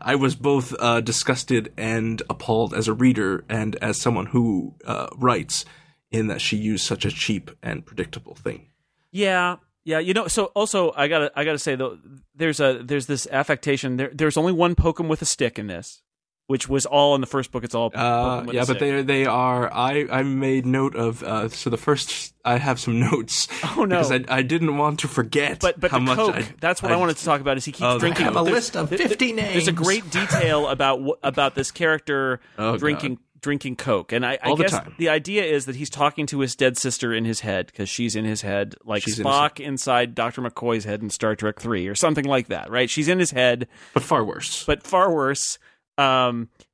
I was both disgusted and appalled as a reader and as someone who writes, in that she used such a cheap and predictable thing. Yeah. You know. So also, I gotta say though, there's this affectation. There's only one Pokem with a stick in this. which was all in the first book. It's all yeah, but they are. I made note of so the first I have some notes. Oh no, because I didn't want to forget. But how the much Coke, that's what I wanted to talk about. Is he keeps drinking? I have a list of 50 names. There's a great detail about this character drinking Coke, and I guess the idea is that he's talking to his dead sister in his head because she's in his head, like she's Spock inside Dr. McCoy's head in Star Trek III or something like that, right? She's in his head, but far worse.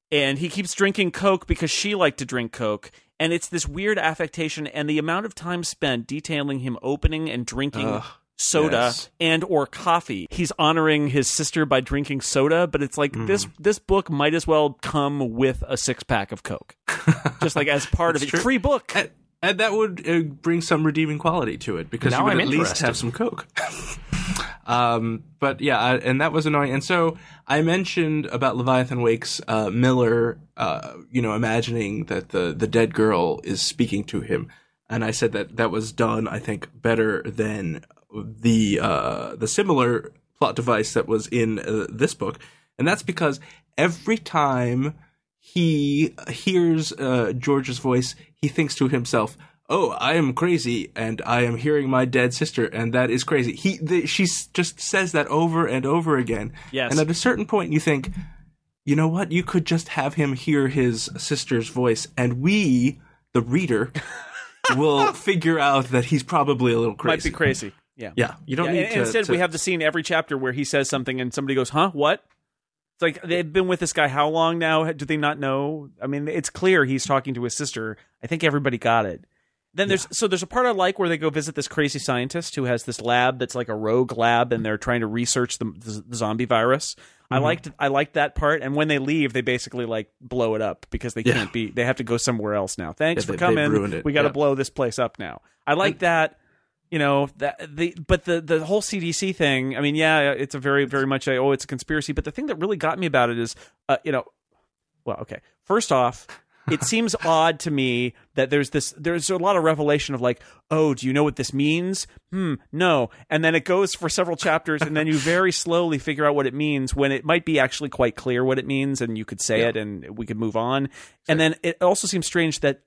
And he keeps drinking Coke because she liked to drink Coke, and it's this weird affectation. And the amount of time spent detailing him opening and drinking soda and or coffee. He's honoring his sister by drinking soda, but it's like this book might as well come with a 6-pack of Coke, just like as part of it. True. Free book, and that would bring some redeeming quality to it because now you would least have some Coke. But yeah, and that was annoying. And so I mentioned about Leviathan Wakes, Miller, imagining that the dead girl is speaking to him, and I said that was done, I think, better than the similar plot device that was in this book. And that's because every time he hears George's voice, he thinks to himself, oh, I am crazy and I am hearing my dead sister and that is crazy. She just says that over and over again. Yes. And at a certain point you think, you know what? You could just have him hear his sister's voice and we, the reader, will figure out that he's probably a little crazy. Might be crazy. Yeah. Yeah. You don't need to. Instead, we have the scene every chapter where he says something and somebody goes, huh? What? It's like they've been with this guy how long now? Do they not know? I mean, it's clear he's talking to his sister. I think everybody got it. Then there's a part I like where they go visit this crazy scientist who has this lab that's like a rogue lab and they're trying to research the zombie virus. Mm-hmm. I liked that part. And when they leave, they basically like blow it up because they can't be. They have to go somewhere else now. Thanks for coming. We got to blow this place up now. I like that. You know, the whole CDC thing, I mean, yeah, it's a very, very much it's a conspiracy. But the thing that really got me about it is, first off, it seems odd to me that there's a lot of revelation of like, oh, do you know what this means? No. And then it goes for several chapters and then you very slowly figure out what it means when it might be actually quite clear what it means and you could say it and we could move on. Sure. And then it also seems strange that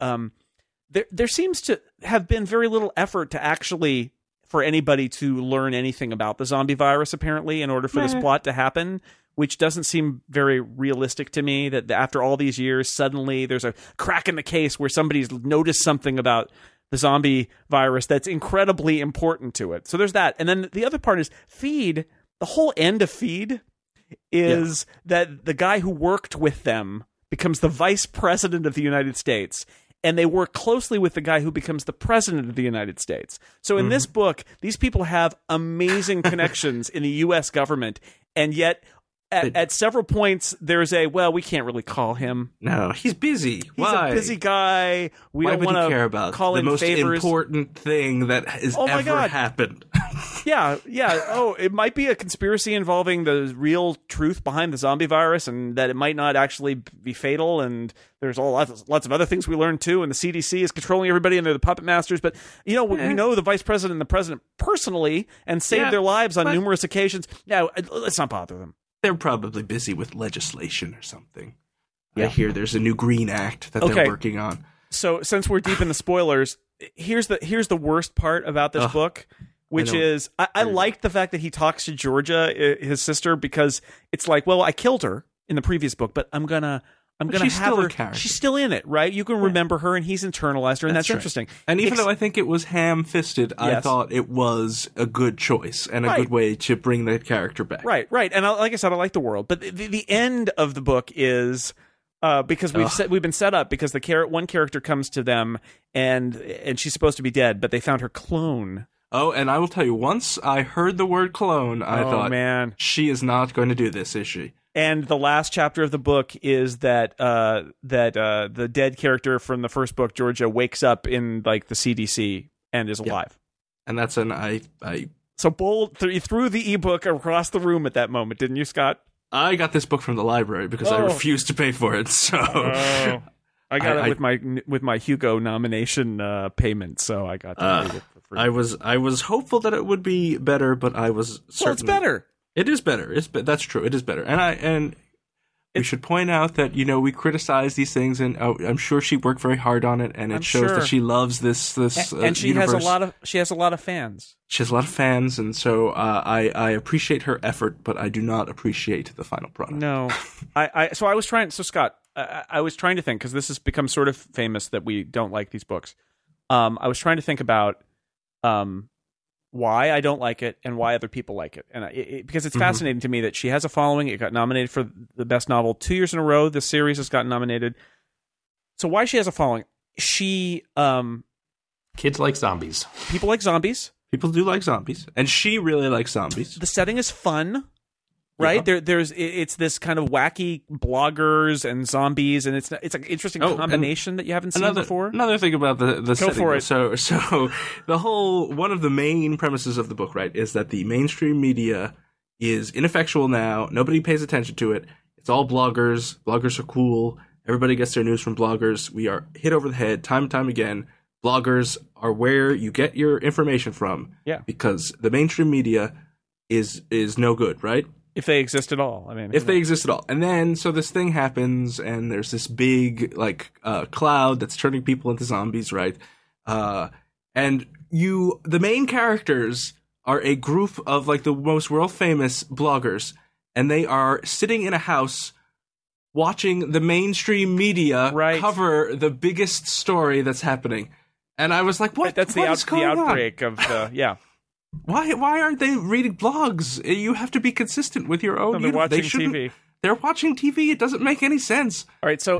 there seems to have been very little effort to actually for anybody to learn anything about the zombie virus, apparently, in order for this plot to happen, which doesn't seem very realistic to me that after all these years, suddenly there's a crack in the case where somebody's noticed something about the zombie virus that's incredibly important to it. So there's that. And then the other part is Feed. The whole end of Feed is that the guy who worked with them becomes the vice president of the United States. And they work closely with the guy who becomes the president of the United States. So in this book, these people have amazing connections in the U.S. government. And yet at several points, there's we can't really call him. No, he's busy. Why? He's a busy guy. We Why don't want to care about call the in most favors. Important thing that has ever happened. Yeah. Oh, it might be a conspiracy involving the real truth behind the zombie virus and that it might not actually be fatal. And there's lots of other things we learned, too. And the CDC is controlling everybody and they're the puppet masters. But, you know, we know the vice president and the president personally and saved their lives on numerous occasions. Now, let's not bother them. They're probably busy with legislation or something. Yeah. I hear there's a new Green Act that they're working on. So since we're deep in the spoilers, here's the worst part about this book. Which is, I like the fact that he talks to Georgia, his sister, because it's like, well, I killed her in the previous book, but I'm gonna have still her. She's still in it, right? You can remember her, and he's internalized her, and that's interesting. And even though I think it was ham-fisted, I thought it was a good choice and a good way to bring that character back. Right. And like I said, I like the world, but the end of the book is. Because we've been set up because the one character comes to them and she's supposed to be dead, but they found her clone. Oh, and I will tell you, once I heard the word clone, I thought, man, she is not going to do this, is she? And the last chapter of the book is that the dead character from the first book, Georgia, wakes up in like the CDC and is alive. And that's So bold, you threw the ebook across the room at that moment, didn't you, Scott? I got this book from the library because I refused to pay for it. So I got it with my Hugo nomination payment. So I got to read it. I was hopeful that it would be better, but I was certain. Well, it's better. It is better. That's true. It is better. And We should point out that, you know, we criticize these things, and I'm sure she worked very hard on it, and it shows that she loves this universe. And she has a lot of fans. She has a lot of fans, and so I appreciate her effort, but I do not appreciate the final product. No, So Scott, I was trying to think, because this has become sort of famous that we don't like these books. I was trying to think about why I don't like it and why other people like it, and because it's fascinating to me that she has a following. It got nominated for the best novel 2 years in a row. This series has gotten nominated. So why she has a following? She kids like zombies. People like zombies. People do like zombies, and she really likes zombies. The setting is fun, right? Yeah. There's this kind of wacky bloggers and zombies, and it's an interesting combination that you haven't seen before. Another thing about the setting. Go for it. So the whole one of the main premises of the book, right, is that the mainstream media is ineffectual now. Nobody pays attention to it. It's all bloggers. Bloggers are cool. Everybody gets their news from bloggers. We are hit over the head time and time again. Bloggers are where you get your information from, because the mainstream media is no good, right? If they exist at all. I mean, if they exist at all. And then, so this thing happens, and there's this big, like, cloud that's turning people into zombies, right? And the main characters are a group of, like, the most world-famous bloggers, and they are sitting in a house watching the mainstream media cover the biggest story that's happening. And I was like, what? That's the outbreak on? Of the, yeah. Why aren't they reading blogs? You have to be consistent with your own. No, they're watching TV. They're watching TV. It doesn't make any sense. All right, so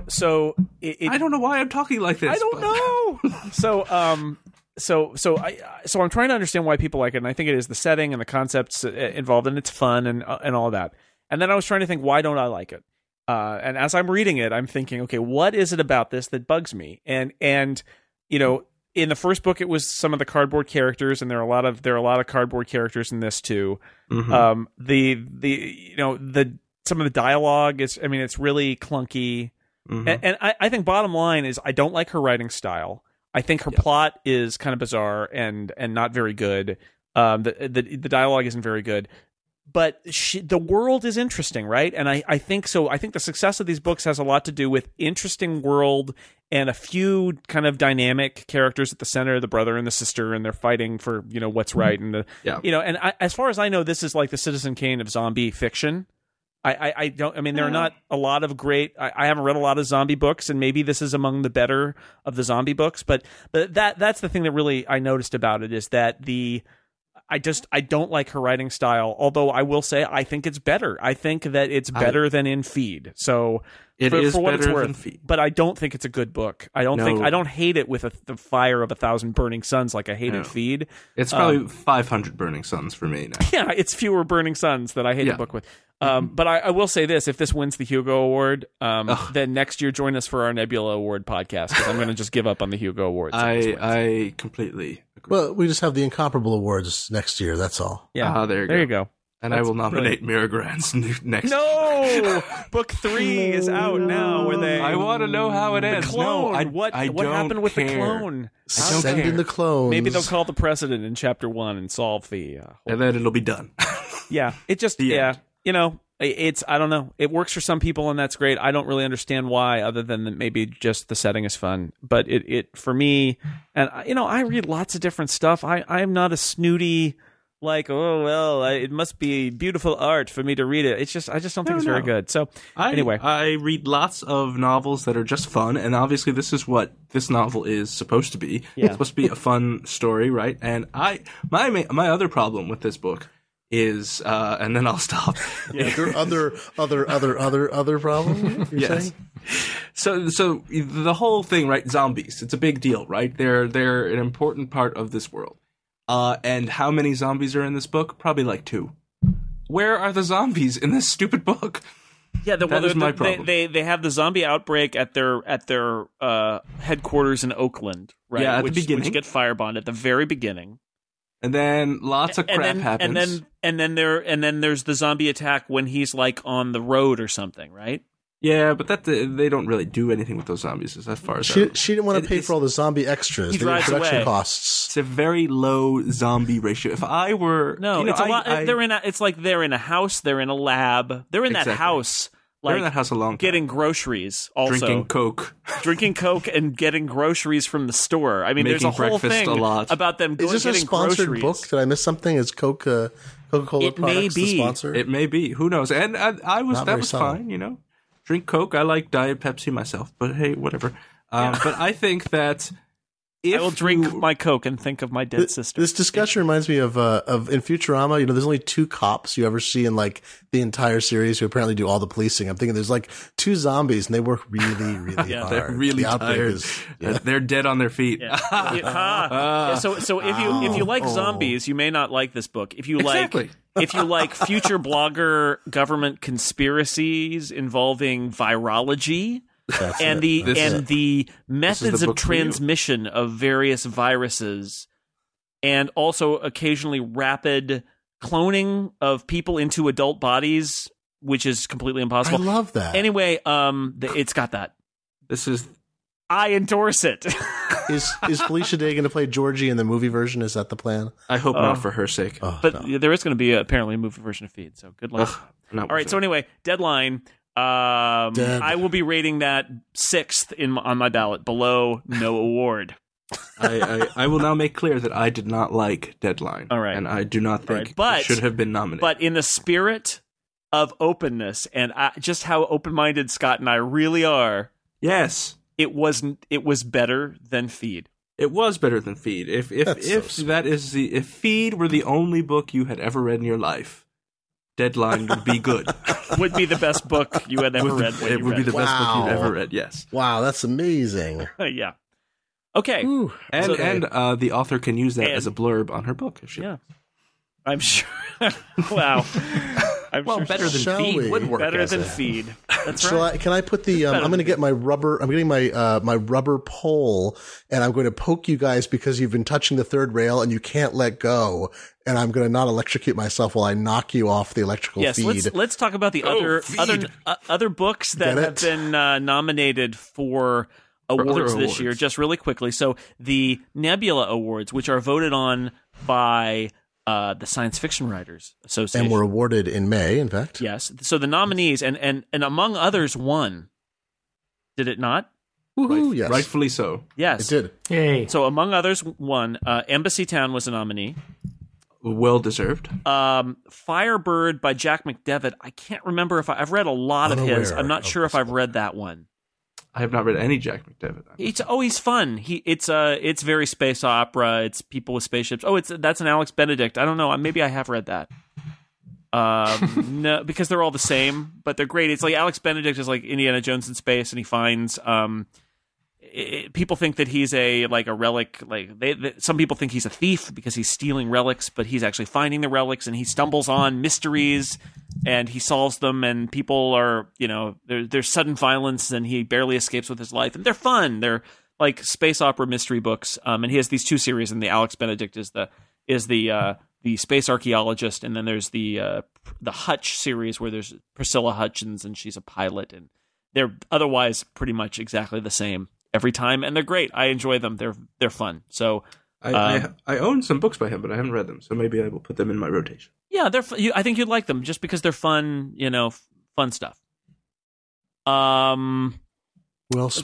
I don't know why I'm talking like this. I don't know. So I'm trying to understand why people like it, and I think it is the setting and the concepts involved, and it's fun and all that. And then I was trying to think, why don't I like it? And as I'm reading it, I'm thinking, okay, what is it about this that bugs me? And you know, in the first book, it was some of the cardboard characters, and there are a lot of cardboard characters in this too. Mm-hmm. Some of the dialogue is, I mean, it's really clunky. Mm-hmm. And I think bottom line is I don't like her writing style. I think her plot is kind of bizarre and not very good. The dialogue isn't very good, but the world is interesting, right? And I think so. I think the success of these books has a lot to do with interesting world and a few kind of dynamic characters at the center, the brother and the sister, and they're fighting for, you know, what's right. And, you know, and as far as I know, this is like the Citizen Kane of zombie fiction. There are not a lot of great, I haven't read a lot of zombie books, and maybe this is among the better of the zombie books. But that's the thing that really I noticed about it is that I don't like her writing style, although I will say I think it's better. I think that it's better than in Feed. So it is for what it's worth, than Feed. But I don't think it's a good book. I don't hate it with the fire of 1,000 burning suns like I hated Feed. It's probably 500 burning suns for me now. Yeah, it's fewer burning suns that I hate the book with. But I will say this, if this wins the Hugo Award, then next year join us for our Nebula Award podcast, because I'm going to just give up on the Hugo Awards. I completely agree. Well, we just have the Incomparable Awards next year, that's all. Yeah, there you go. And that's I will nominate Mira Grant next. No, book 3 is out now. Where I want to know how it ends. Clone. No, what happened with the clone? Send in the clones. Maybe they'll call the president in chapter 1 and solve the. And then it'll be done. Yeah, it just end. You know, it's I don't know. It works for some people, and that's great. I don't really understand why, other than that maybe just the setting is fun. But it for me, and you know, I read lots of different stuff. I'm not a snooty. Like, oh, well, it must be beautiful art for me to read it. It's just, I just don't think it's very good. So, anyway. I read lots of novels that are just fun, and obviously this is what this novel is supposed to be. Yeah. It's supposed to be a fun story, right? And my other problem with this book is, and then I'll stop. Yeah. Your other problem, you're saying? So the whole thing, right, zombies, it's a big deal, right? They're an important part of this world. And how many zombies are in this book? Probably like 2. Where are the zombies in this stupid book? Yeah, that is my problem. They have the zombie outbreak at their headquarters in Oakland, right? Yeah, at the beginning. Which get firebombed at the very beginning. And then lots of crap happens. And then there's the zombie attack when he's like on the road or something, right? Yeah, but they don't really do anything with those zombies as far as she didn't want to pay for all the zombie extras. He drives away. Costs. It's a very low zombie ratio. If I were no, you know, it's a lot. They're in. It's like they're in a house. They're in a lab. They're in that house. Like, in that house a long time. Getting groceries, also drinking coke, and getting groceries from the store. I mean, making there's a whole thing about them. Is this a sponsored groceries. Book? Did I miss something? Is Coca-Cola products the sponsor? It may be. Who knows? And that was fine. You know, drink Coke. I like Diet Pepsi myself, but hey, whatever. But I think that. I will drink my Coke and think of my dead sister. This discussion reminds me of in Futurama, you know, there's only two cops you ever see in like the entire series who apparently do all the policing. I'm thinking there's like two zombies and they work really, really hard. They're really tired. They're dead on their feet. Yeah. So if you like zombies, you may not like this book. If you like if you like future blogger government conspiracies involving virology. The methods of transmission of various viruses, and also occasionally rapid cloning of people into adult bodies, which is completely impossible. I love that. Anyway, it's got that. I endorse it. Is Felicia Day going to play Georgie in the movie version? Is that the plan? I hope not, for her sake. There is going to be apparently a movie version of Feed. So good luck. All right. So anyway, Deadline. I will be rating that 6th on my ballot, below no award. I will now make clear that I did not like Deadline. All right. And I do not think it should have been nominated. But in the spirit of openness and just how open-minded Scott and I really are. Yes. It was better than Feed. It was better than Feed. If Feed were the only book you had ever read in your life, Deadline would be good. Would be the best book you had ever read. It would be the best book you'd ever read, yes. Wow, that's amazing. Yeah. Okay. Ooh, and the author can use that as a blurb on her book. If she I'm sure. Wow. Better than Feed would work. Better than Feed. That's right. Can I put the? I'm going to get my rubber. I'm getting my rubber pole, and I'm going to poke you guys because you've been touching the third rail and you can't let go. And I'm going to not electrocute myself while I knock you off the electrical feed. Yes, let's talk about the other books that have been nominated for awards this year, just really quickly. So the Nebula Awards, which are voted on by. The Science Fiction Writers Association. And were awarded in May, in fact. Yes. So the nominees, and Among Others won. Did it not? Woohoo, yes. Rightfully so. Yes. It did. Yay. So Among Others won. Embassy Town was a nominee. Well-deserved. Firebird by Jack McDevitt. I can't remember if I've read a lot of his. I'm not sure if I've read that one. I have not read any Jack McDevitt. It's always fun. It's very space opera. It's people with spaceships. Oh, that's an Alex Benedict. I don't know. Maybe I have read that. No, because they're all the same, but they're great. It's like Alex Benedict is like Indiana Jones in space, and he finds people think that he's a relic. Like some people think he's a thief because he's stealing relics, but he's actually finding the relics, and he stumbles on mysteries. And he solves them, and people are, you know, there's sudden violence, and he barely escapes with his life. And they're fun; they're like space opera mystery books. And he has these two series, and the Alex Benedict is the space archaeologist, and then there's the Hutch series where there's Priscilla Hutchins, and she's a pilot, and they're otherwise pretty much exactly the same every time, and they're great. I enjoy them; they're fun. So. I own some books by him, but I haven't read them, so maybe I will put them in my rotation. Yeah, I think you'd like them just because they're fun, you know, fun stuff. Let's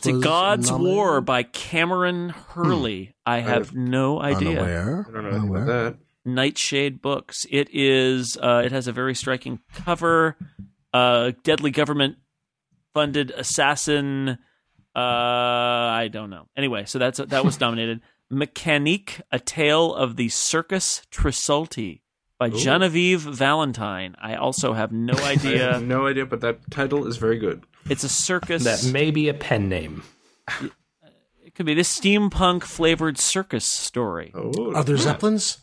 see, God's War by Cameron Hurley. I have no idea. Unaware. I don't know anything about that. Nightshade Books. It is. It has a very striking cover. Deadly government-funded assassin. I don't know. Anyway, so that was nominated. Mechanique, A Tale of the Circus Trisulti by Genevieve Valentine. I also have no idea. I have no idea, but that title is very good. It's a circus. That may be a pen name. It could be this steampunk-flavored circus story. Oh, are there zeppelins?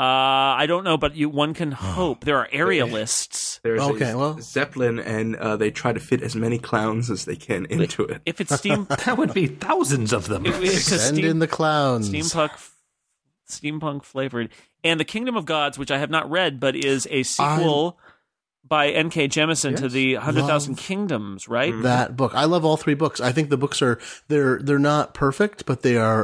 I don't know, but one can hope. There are aerialists. There's a zeppelin, and they try to fit as many clowns as they can into it. If it's that would be thousands of them. Send in the clowns. Steampunk flavored. And The Kingdom of Gods, which I have not read, but is a sequel by N.K. Jemisin to The 100,000 Kingdoms, right? That book. I love all three books. I think the books are they're not perfect, but they are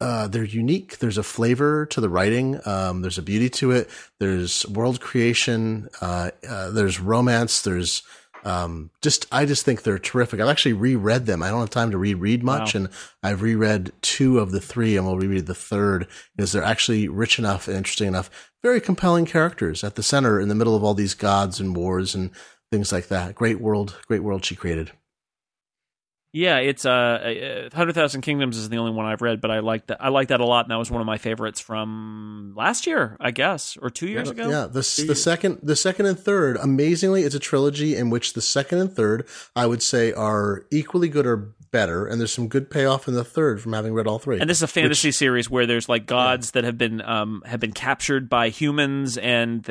they're unique. There's a flavor to the writing. There's a beauty to it. There's world creation. There's romance. There's I just think they're terrific. I've actually reread them. I don't have time to reread much. Wow. And I've reread two of the three, and we'll reread the third, because they're actually rich enough and interesting enough. Very compelling characters at the center, in the middle of all these gods and wars and things like that. Great world she created. Yeah, it's 100,000 Kingdoms is the only one I've read, but I like that a lot, and that was one of my favorites from last year, I guess, or 2 years ago. Yeah, the second and third, amazingly, it's a trilogy in which the second and third, I would say, are equally good or better, and there's some good payoff in the third from having read all three. And this is a fantasy series where there's like gods that have been captured by humans, and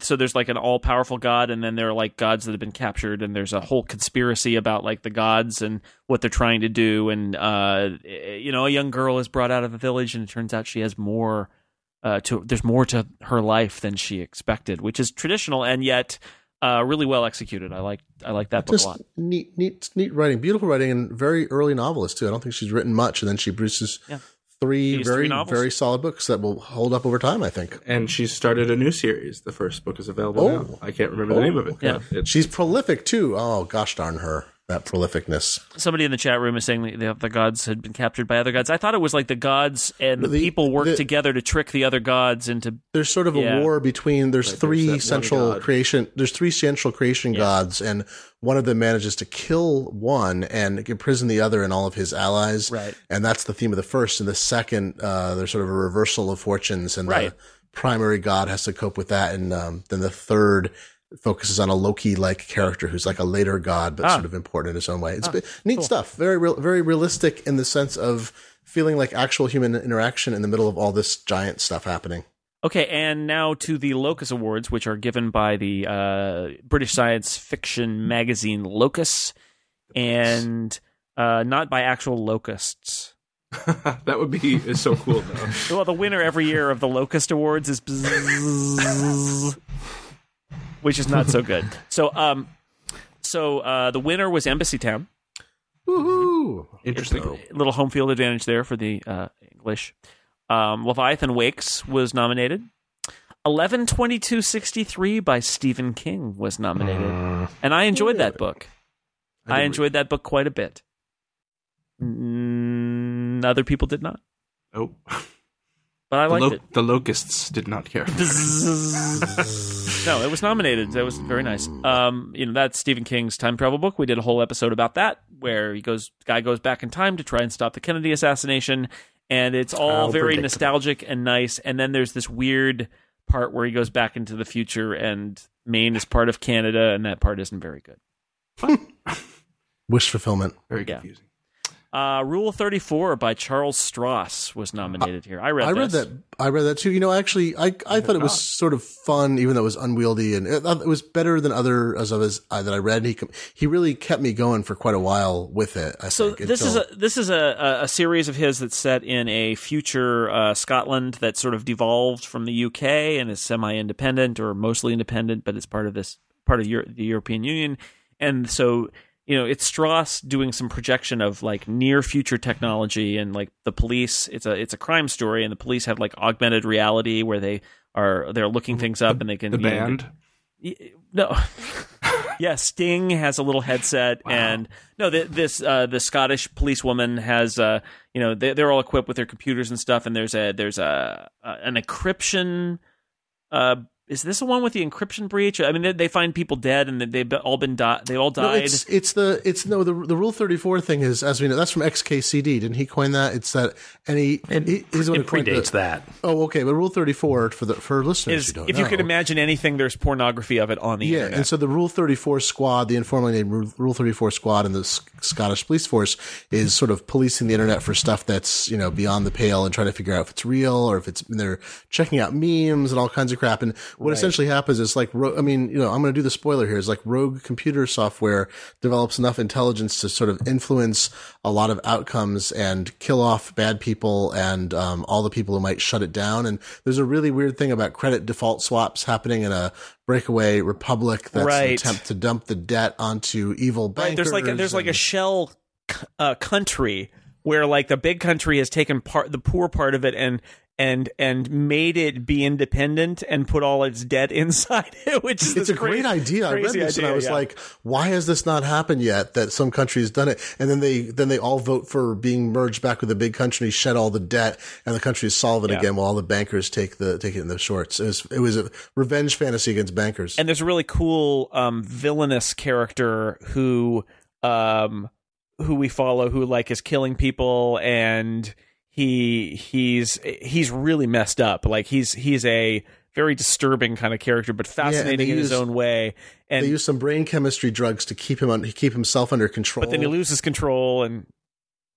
so there's like an all-powerful god, and then there are like gods that have been captured, and there's a whole conspiracy about like the gods and what they're trying to do. And a young girl is brought out of a village, and it turns out she has more there's more to her life than she expected, which is traditional and yet really well executed. I like that book a lot. Neat writing, beautiful writing, and very early novelist too. I don't think she's written much, and then she produces. Yeah. Three very solid books that will hold up over time, I think. And she started a new series. The first book is available now. I can't remember the name of it. Yeah. She's prolific, too. Oh, gosh darn her, that prolificness. Somebody in the chat room is saying that the gods had been captured by other gods. I thought it was like the gods and the people worked together to trick the other gods into... There's sort of a war between... There's three central creation gods, and... one of them manages to kill one and imprison the other and all of his allies. Right. And that's the theme of the first. And the second, there's sort of a reversal of fortunes, and the primary god has to cope with that. And then the third focuses on a Loki-like character who's like a later god, but sort of important in his own way. It's neat stuff. Very realistic in the sense of feeling like actual human interaction in the middle of all this giant stuff happening. Okay, and now to the Locus Awards, which are given by the British science fiction magazine Locus, and not by actual locusts. That would be so cool, though. Well, the winner every year of the Locust Awards is bzzz, which is not so good. So the winner was Embassy Town. Woohoo! Interesting. A little home field advantage there for the English. Leviathan Wakes was nominated. 11/22/63 by Stephen King was nominated. And I enjoyed that book. I enjoyed that book quite a bit. Other people did not. Oh. But I liked it. The locusts did not care. No, it was nominated. That was very nice. That's Stephen King's time travel book. We did a whole episode about that, where the guy goes back in time to try and stop the Kennedy assassination. And it's all very nostalgic and nice. And then there's this weird part where he goes back into the future, and Maine is part of Canada, and that part isn't very good. Wish fulfillment. Very confusing. Yeah. Rule 34 by Charles Stross was nominated here. I read that too. You know, actually, I thought it was sort of fun, even though it was unwieldy, and it was better than that I read. He really kept me going for quite a while with it. This is a series of his that's set in a future Scotland that sort of devolved from the UK and is semi-independent or mostly independent, but it's part of the European Union, and so. You know, it's Strauss doing some projection of like near future technology, and like the police. It's a crime story, and the police have like augmented reality where they're looking things up, and they can. The band. Sting has a little headset, and the Scottish policewoman has they're all equipped with their computers and stuff, and there's an encryption. Is this the one with the encryption breach? I mean, they find people dead, and they all died. No, the Rule 34 thing is, as we know, that's from XKCD. Didn't he coin that? It's that, and he predates that. Oh, okay, but Rule 34 for listeners who don't know. If you could imagine anything, there's pornography of it on the internet. Yeah, and so the Rule 34 squad, the informally named Rule 34 squad, in the Scottish police force is sort of policing the internet for stuff that's beyond the pale, and trying to figure out if it's real or if it's. And they're checking out memes and all kinds of crap and. What essentially happens is I'm going to do the spoiler here. It's like rogue computer software develops enough intelligence to sort of influence a lot of outcomes and kill off bad people and all the people who might shut it down. And there's a really weird thing about credit default swaps happening in a breakaway republic that's an attempt to dump the debt onto evil bankers. There's like a shell country where like the big country has taken part, the poor part of it, and made it be independent and put all its debt inside it, which is it's a great idea. I read this and I was like, why has this not happened yet that some country's done it? And then they all vote for being merged back with the big country, shed all the debt, and the country is solvent again while all the bankers take it in their shorts. It was a revenge fantasy against bankers. And there's a really cool villainous character who we follow, who like is killing people, and he's really messed up. Like he's a very disturbing kind of character, but fascinating in his own way. And they use some brain chemistry drugs to keep himself under control. But then he loses control and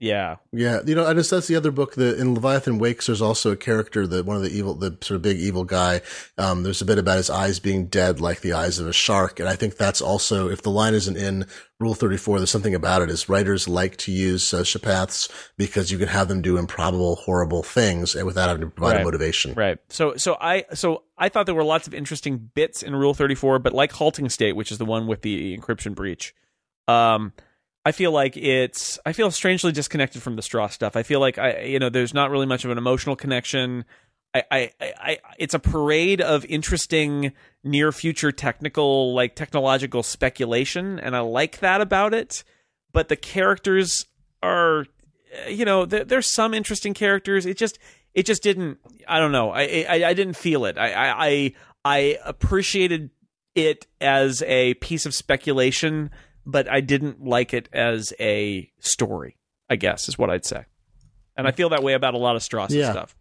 I just, that's the other book that in Leviathan Wakes, there's also a character that one of the evil, the sort of big evil guy, there's a bit about his eyes being dead, like the eyes of a shark. And I think that's also, if the line isn't in Rule 34, there's something about it is writers like to use sociopaths because you can have them do improbable, horrible things and without having to provide a motivation. Right. So I thought there were lots of interesting bits in Rule 34, but like Halting State, which is the one with the encryption breach, I feel strangely disconnected from the straw stuff. I feel like there's not really much of an emotional connection. It's a parade of interesting near future technological speculation, and I like that about it. But the characters are, there's some interesting characters. It just didn't. I don't know. I didn't feel it. I appreciated it as a piece of speculation, but I didn't like it as a story, I guess, is what I'd say. And I feel that way about a lot of Strauss stuff.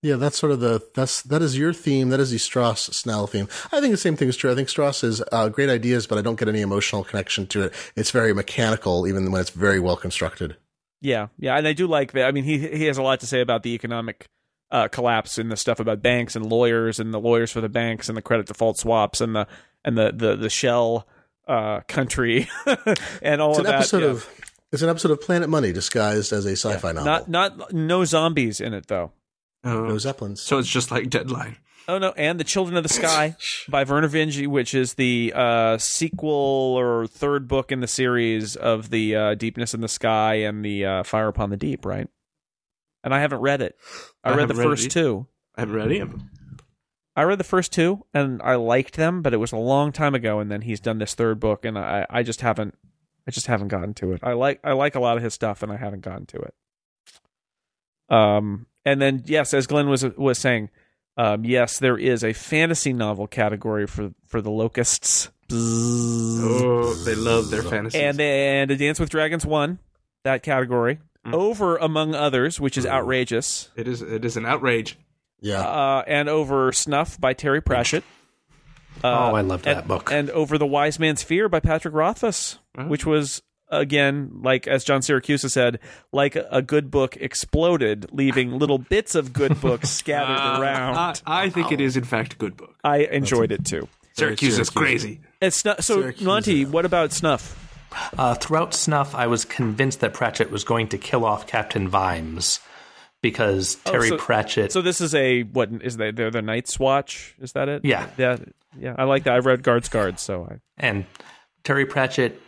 Yeah, that's sort of that is your theme. That is the Strauss-Snell theme. I think the same thing is true. I think Strauss has great ideas, but I don't get any emotional connection to it. It's very mechanical, even when it's very well constructed. Yeah, and I do like that. I mean, he has a lot to say about the economic collapse and the stuff about banks and the lawyers for the banks and the credit default swaps and the shell country and all of that. It's an episode of Planet Money disguised as a sci-fi novel. No zombies in it though. No zeppelins. So it's just like Deadline. Oh no, and The Children of the Sky by Werner Vinge, which is the sequel or third book in the series of the Deepness in the Sky and the Fire Upon the Deep, right? And I haven't read it. I read the first two. I haven't read them. I read the first two, and I liked them, but it was a long time ago. And then he's done this third book, and I just haven't gotten to it. I like a lot of his stuff, and I haven't gotten to it. And then yes, as Glenn was saying, yes, there is a fantasy novel category for the Locusts. Oh, they love their fantasies. And A Dance with Dragons won that category over Among Others, which is outrageous. It is an outrage. Yeah, and over Snuff by Terry Pratchett. I love that book. And over The Wise Man's Fear by Patrick Rothfuss, which was, again, like as John Syracuse said, like a good book exploded, leaving little bits of good books scattered around. I think it is, in fact, a good book. I enjoyed it, too. Syracuse is crazy. Monty, what about Snuff? Throughout Snuff, I was convinced that Pratchett was going to kill off Captain Vimes. Because Terry Pratchett. So this is the Night's Watch? Is that it? Yeah. I like that. I've read Guards, so I. And Terry Pratchett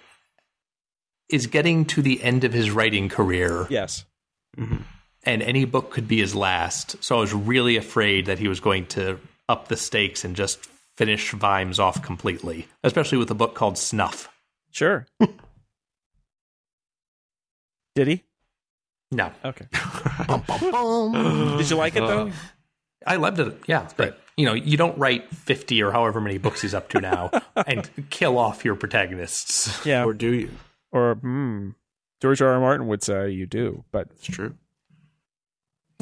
is getting to the end of his writing career. Yes. Mm-hmm. And any book could be his last. So I was really afraid that he was going to up the stakes and just finish Vimes off completely, especially with a book called Snuff. Sure. Did he? No. Okay. Did you like it, though? I loved it. Yeah. It's great. You don't write 50 or however many books he's up to now and kill off your protagonists. Yeah. Or do you? Or, George R. R. Martin would say you do, but. It's true.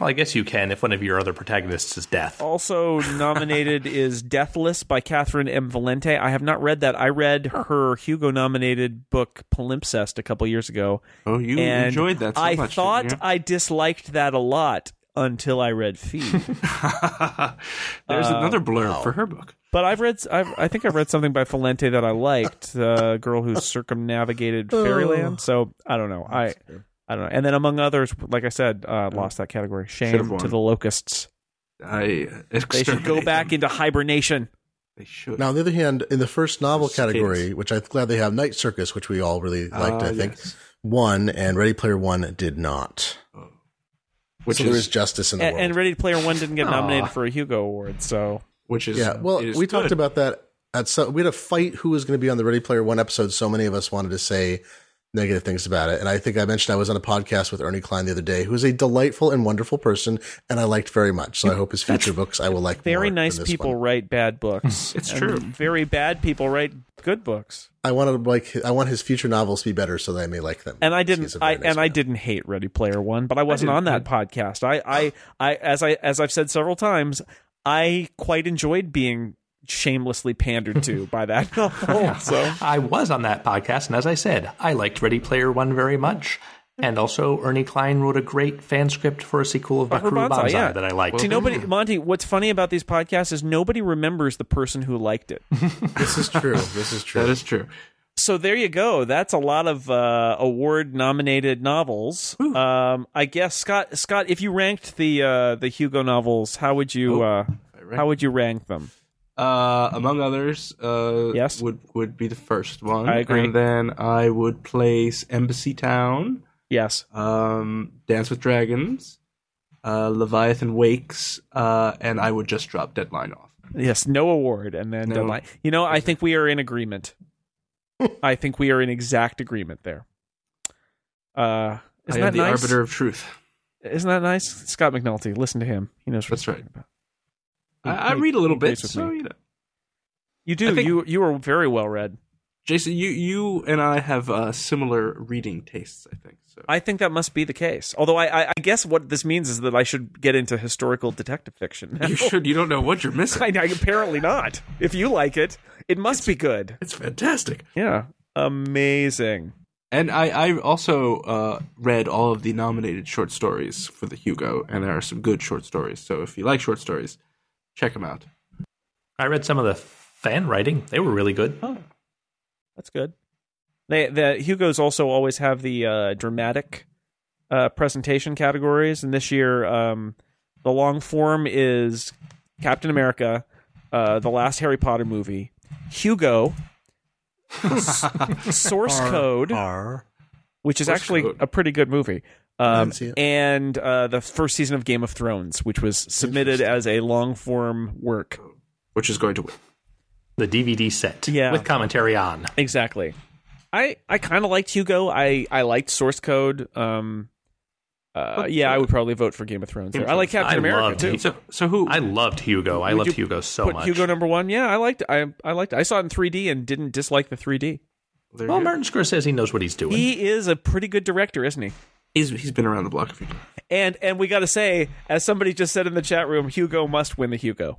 Well, I guess you can if one of your other protagonists is death. Also nominated is Deathless by Catherine M. Valente. I have not read that. I read her Hugo-nominated book Palimpsest a couple years ago. Oh, you enjoyed that so much. I thought I disliked that a lot until I read Feed. There's another blurb for her book. But I think I've read something by Valente that I liked, the girl who circumnavigated Fairyland. So I don't know. I don't know. And then Among Others, like I said, lost that category. Shame to the Locusts. They should go back into hibernation. They should. Now, on the other hand, in the first novel category, which I'm glad they have, Night Circus, which we all really liked, I think. Yes. won, and Ready Player One did not. Which so is, there is justice in the world. And Ready Player One didn't get nominated for a Hugo Award, so... Which is... Yeah, well, we talked about that. We had a fight who was going to be on the Ready Player One episode. So many of us wanted to say negative things about it. And I think I mentioned I was on a podcast with Ernie Cline the other day, who is a delightful and wonderful person, and I liked very much. So I hope his future books I will like very more. Very nice people write bad books. It's true. Very bad people write good books. I want his future novels to be better so that I may like them. And I didn't. I didn't hate Ready Player One, but I wasn't on that podcast. As I've said several times, I quite enjoyed being shamelessly pandered to by that novel. So I was on that podcast, and as I said, I liked Ready Player One very much. And also, Ernie Cline wrote a great fan script for a sequel of Buckaroo Banzai that I liked. See, Monty, what's funny about these podcasts is nobody remembers the person who liked it. This is true. That is true. So there you go. That's a lot of award-nominated novels. I guess Scott, if you ranked the Hugo novels, how would you rank them? Among Others, yes, would be the first one. I agree. And then I would place Embassy Town. Yes. Dance with Dragons, Leviathan Wakes, and I would just drop Deadline off. Yes, no award, and then Deadline. You know, I think we are in agreement. I think we are in exact agreement there. Isn't I am that the nice? Arbiter of truth. Isn't that nice? Scott McNulty, listen to him. He knows what he's talking about. I read a little bit, so you know. You do. You are very well read, Jason. You and I have similar reading tastes, I think. So I think that must be the case. Although I guess what this means is that I should get into historical detective fiction now. You should. You don't know what you're missing. Apparently not. If you like it, it must be good. It's fantastic. Yeah, amazing. And I also read all of the nominated short stories for the Hugo, and there are some good short stories. So if you like short stories, check them out. I read some of the fan writing. They were really good. Oh, that's good. The Hugos also always have the dramatic presentation categories. And this year, the long form is Captain America, the last Harry Potter movie, Hugo, Source Code, which is actually a pretty good movie. And the first season of Game of Thrones, which was submitted as a long-form work. Which is going to win. The DVD set with commentary on. Exactly. I kind of liked Hugo. I liked Source Code. I would probably vote for Game of Thrones. I like Captain America, too. So who? I loved Hugo. I loved Hugo so much. Hugo number one? Yeah, I liked it. I liked it. I saw it in 3D and didn't dislike the 3D. Well, Martin Scorsese knows what he's doing. He is a pretty good director, isn't he? He's been around the block a few times. And we got to say, as somebody just said in the chat room, Hugo must win the Hugo.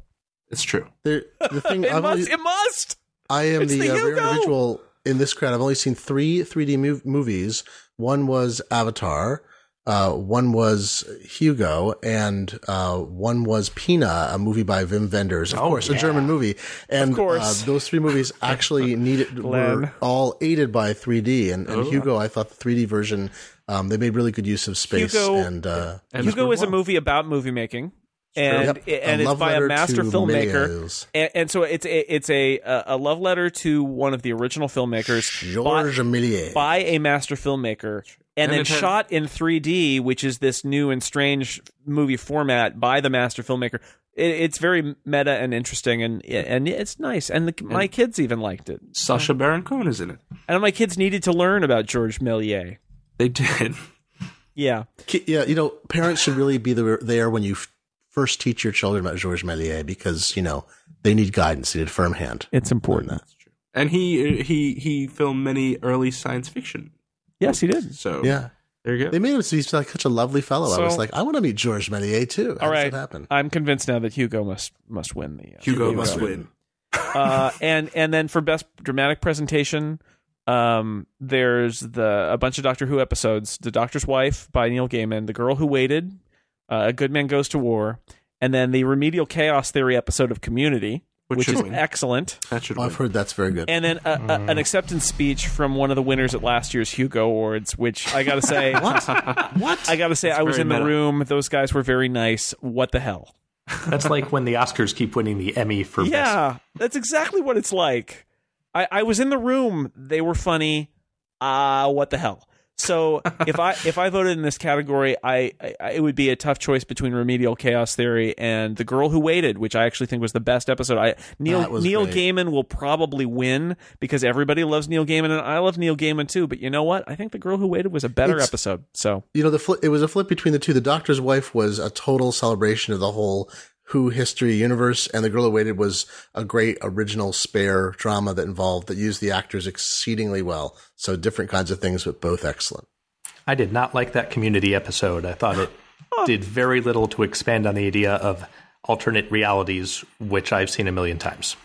It's true. The thing, it must! I am the rare individual in this crowd. I've only seen three 3D movies. One was Avatar, one was Hugo, and one was Pina, a movie by Wim Wenders. Of course, a German movie. And of course. Those three movies actually were all aided by 3D. And Hugo, I thought the 3D version... they made really good use of space. Hugo is a movie about movie making, and it's by a master filmmaker, and so it's a love letter to one of the original filmmakers, Georges Méliès, by a master filmmaker, and then shot in 3D, which is this new and strange movie format by the master filmmaker. It's very meta and interesting, and it's nice. And my kids even liked it. Sacha Baron Cohen is in it, and my kids needed to learn about Georges Méliès. They did. Yeah. Yeah, you know, parents should really be there when you first teach your children about Georges Méliès because, you know, they need guidance. They need a firm hand. It's important. That's true. And he filmed many early science fiction. Yes, he did. So, yeah. There you go. They made him seem like such a lovely fellow. So, I was like, I want to meet Georges Méliès, too. How does that happen? I'm convinced now that Hugo must win. Hugo must win. And then for Best Dramatic Presentation... there's a bunch of Doctor Who episodes, The Doctor's Wife by Neil Gaiman, The Girl Who Waited, A Good Man Goes to War, and then the Remedial Chaos Theory episode of Community, which is excellent. That should win. I've heard that's very good. And then an acceptance speech from one of the winners at last year's Hugo Awards, which I gotta say... What? I gotta say, I was in the room. Those guys were very nice. What the hell? That's like when the Oscars keep winning the Emmy for best. Yeah, that's exactly what it's like. I was in the room. They were funny. What the hell? So if I voted in this category, I it would be a tough choice between Remedial Chaos Theory and The Girl Who Waited, which I actually think was the best episode. Neil Gaiman will probably win because everybody loves Neil Gaiman, and I love Neil Gaiman too. But you know what? I think The Girl Who Waited was a better episode. So it was a flip between the two. The Doctor's Wife was a total celebration of the whole Who history universe, and The Girl Who Waited was a great original spare drama that used the actors exceedingly well. So different kinds of things, but both excellent. I did not like that Community episode. I thought it did very little to expand on the idea of alternate realities, which I've seen a million times.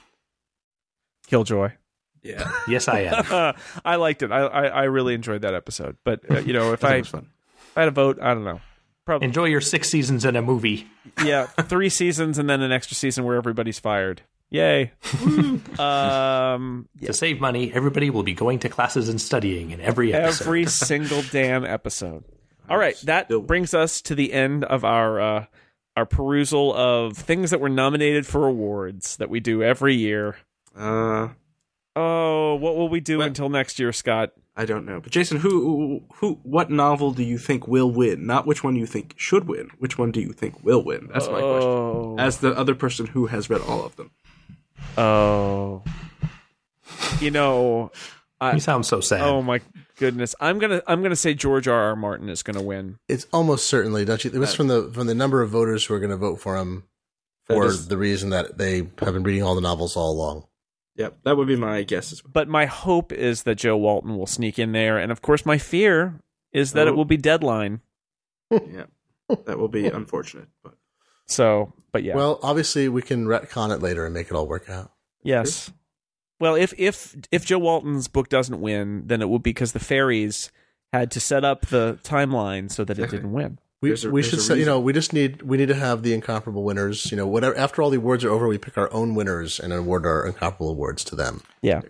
Killjoy. Yeah. Yes, I am. I liked it. I really enjoyed that episode. But, if I had a vote, I don't know. Probably. Enjoy your 6 seasons in a movie. Yeah, 3 seasons and then an extra season where everybody's fired. Yay. To save money, everybody will be going to classes and studying in every episode. Every single damn episode. All right, that brings us to the end of our perusal of things that were nominated for awards that we do every year. What will we do until next year, Scott? I don't know. But Jason, what novel do you think will win? Not which one you think should win. Which one do you think will win? That's my question. As the other person who has read all of them. Oh. You sound so sad. Oh my goodness. I'm gonna say George R. R. Martin is gonna win. It's almost certainly, don't you? It was from the number of voters who are gonna vote for him the reason that they have been reading all the novels all along. Yep, that would be my guess as well. But my hope is that Jo Walton will sneak in there. And, of course, my fear is that it will be Deadline. Yeah, that will be unfortunate. But yeah. Well, obviously, we can retcon it later and make it all work out. Yes. Sure. Well, if Jo Walton's book doesn't win, then it will be because the fairies had to set up the timeline so that it didn't win. We should say, we need to have the Incomparable winners, whatever, after all the awards are over, we pick our own winners and award our Incomparable awards to them. Yeah.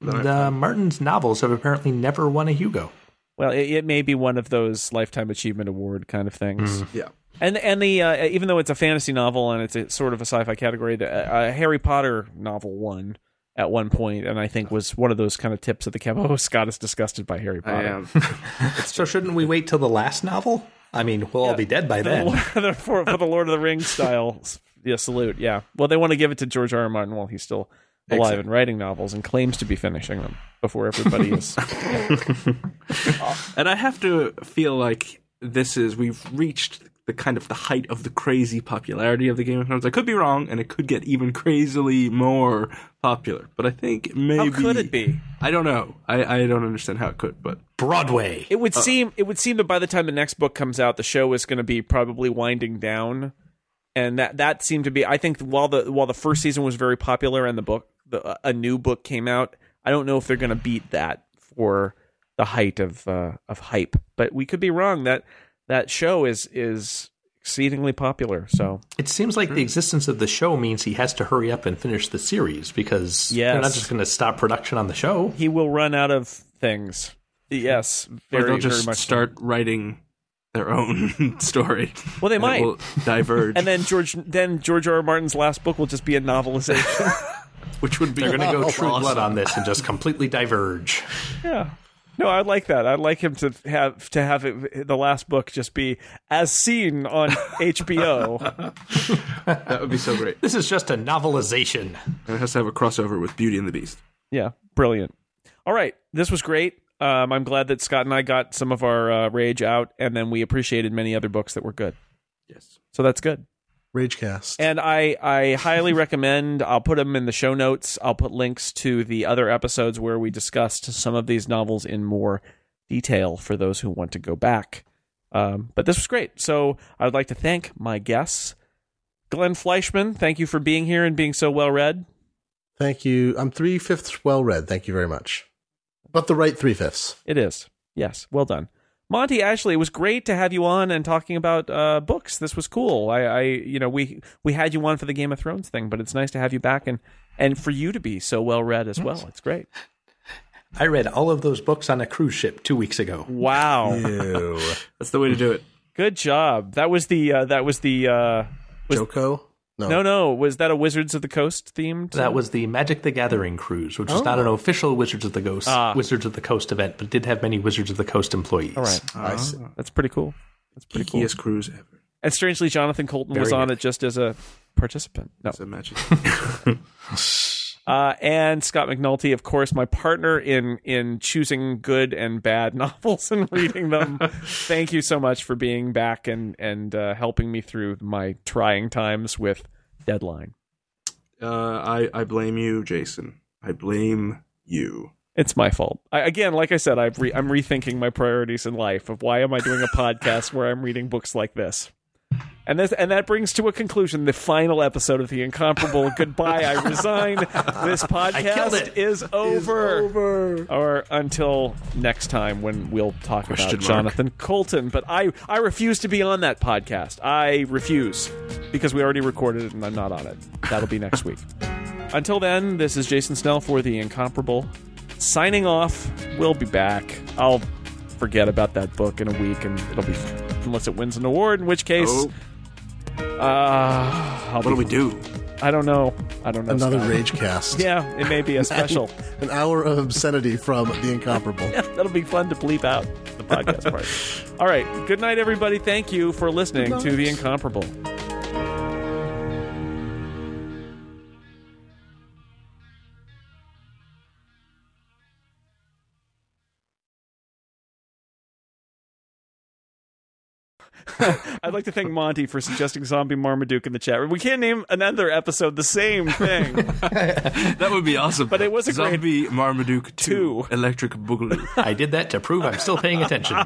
The Martin's novels have apparently never won a Hugo. Well, it may be one of those Lifetime Achievement Award kind of things. Mm. Yeah. And the even though it's a fantasy novel and it's sort of a sci-fi category, a Harry Potter novel won at one point, and I think was one of those kind of tips at the camp. Oh, Scott is disgusted by Harry Potter. I am. So shouldn't we wait till the last novel? I mean, we'll all be dead by then. For the Lord of the Rings style salute, yeah. Well, they want to give it to George R. R. Martin while he's still alive and writing novels and claims to be finishing them before everybody is. And I have to feel like we've reached the kind of the height of the crazy popularity of the Game of Thrones. I could be wrong, and it could get even crazily more popular. But I think maybe... How could it be? I don't know. I don't understand how it could, but... Broadway. It would seem that by the time the next book comes out, the show is going to be probably winding down. And that seemed to be... I think while the first season was very popular and a new book came out, I don't know if they're going to beat that for the height of hype. But we could be wrong. That show is exceedingly popular. So it seems like the existence of the show means he has to hurry up and finish the series because they're not just going to stop production on the show. He will run out of things. Yes, very, or they'll just very much start writing their own story. Well, they might diverge, and then George R. R. Martin's last book will just be a novelization, which would be they're going to go True Blood on this and just completely diverge. Yeah. No, I'd like that. I'd like him to have it, the last book just be as seen on HBO. That would be so great. This is just a novelization. And it has to have a crossover with Beauty and the Beast. Yeah, brilliant. All right, this was great. I'm glad that Scott and I got some of our rage out, and then we appreciated many other books that were good. Yes. So that's good. Ragecast. And I highly recommend, I'll put them in the show notes. I'll put links to the other episodes where we discussed some of these novels in more detail for those who want to go back. But this was great. So I'd like to thank my guests. Glenn Fleischman, thank you for being here and being so well-read. Thank you. I'm 3/5 well-read. Thank you very much. But the right 3/5. It is. Yes. Well done. Monty Ashley, it was great to have you on and talking about books. This was cool. We had you on for the Game of Thrones thing, but it's nice to have you back and for you to be so well read as well. It's great. I read all of those books on a cruise ship 2 weeks ago. Wow, ew. That's the way to do it. Good job. That was the Joko. No. Was that a Wizards of the Coast themed? That was the Magic the Gathering cruise, which is not an official Wizards of the Coast event, but did have many Wizards of the Coast employees. All right. I see. That's pretty cool. That's pretty cool. Geekiest cruise ever. And strangely, Jonathan Colton was on it just as a participant. No. It's a magic. And Scott McNulty, of course, my partner in choosing good and bad novels and reading them. Thank you so much for being back and helping me through my trying times with Deadline. I blame you, Jason. I blame you. It's my fault. Again, like I said, I'm rethinking my priorities in life of why am I doing a podcast where I'm reading books like this. And that brings to a conclusion the final episode of The Incomparable. Goodbye, I resign. This podcast is over. Or until next time when we'll talk about Jonathan Colton. But I refuse to be on that podcast. I refuse. Because we already recorded it and I'm not on it. That'll be next week. Until then, this is Jason Snell for The Incomparable. Signing off. We'll be back. I'll forget about that book in a week and it'll be unless it wins an award, in which case... what do we do? I don't know. Another rage cast. Yeah, it may be a special. An hour of obscenity from The Incomparable. Yeah, that'll be fun to bleep out the podcast part. All right. Good night, everybody. Thank you for listening to The Incomparable. I'd like to thank Monty for suggesting Zombie Marmaduke in the chat. We can't name another episode the same thing. That would be awesome. But it was a Zombie Marmaduke 2 Electric Boogaloo. I did that to prove I'm still paying attention.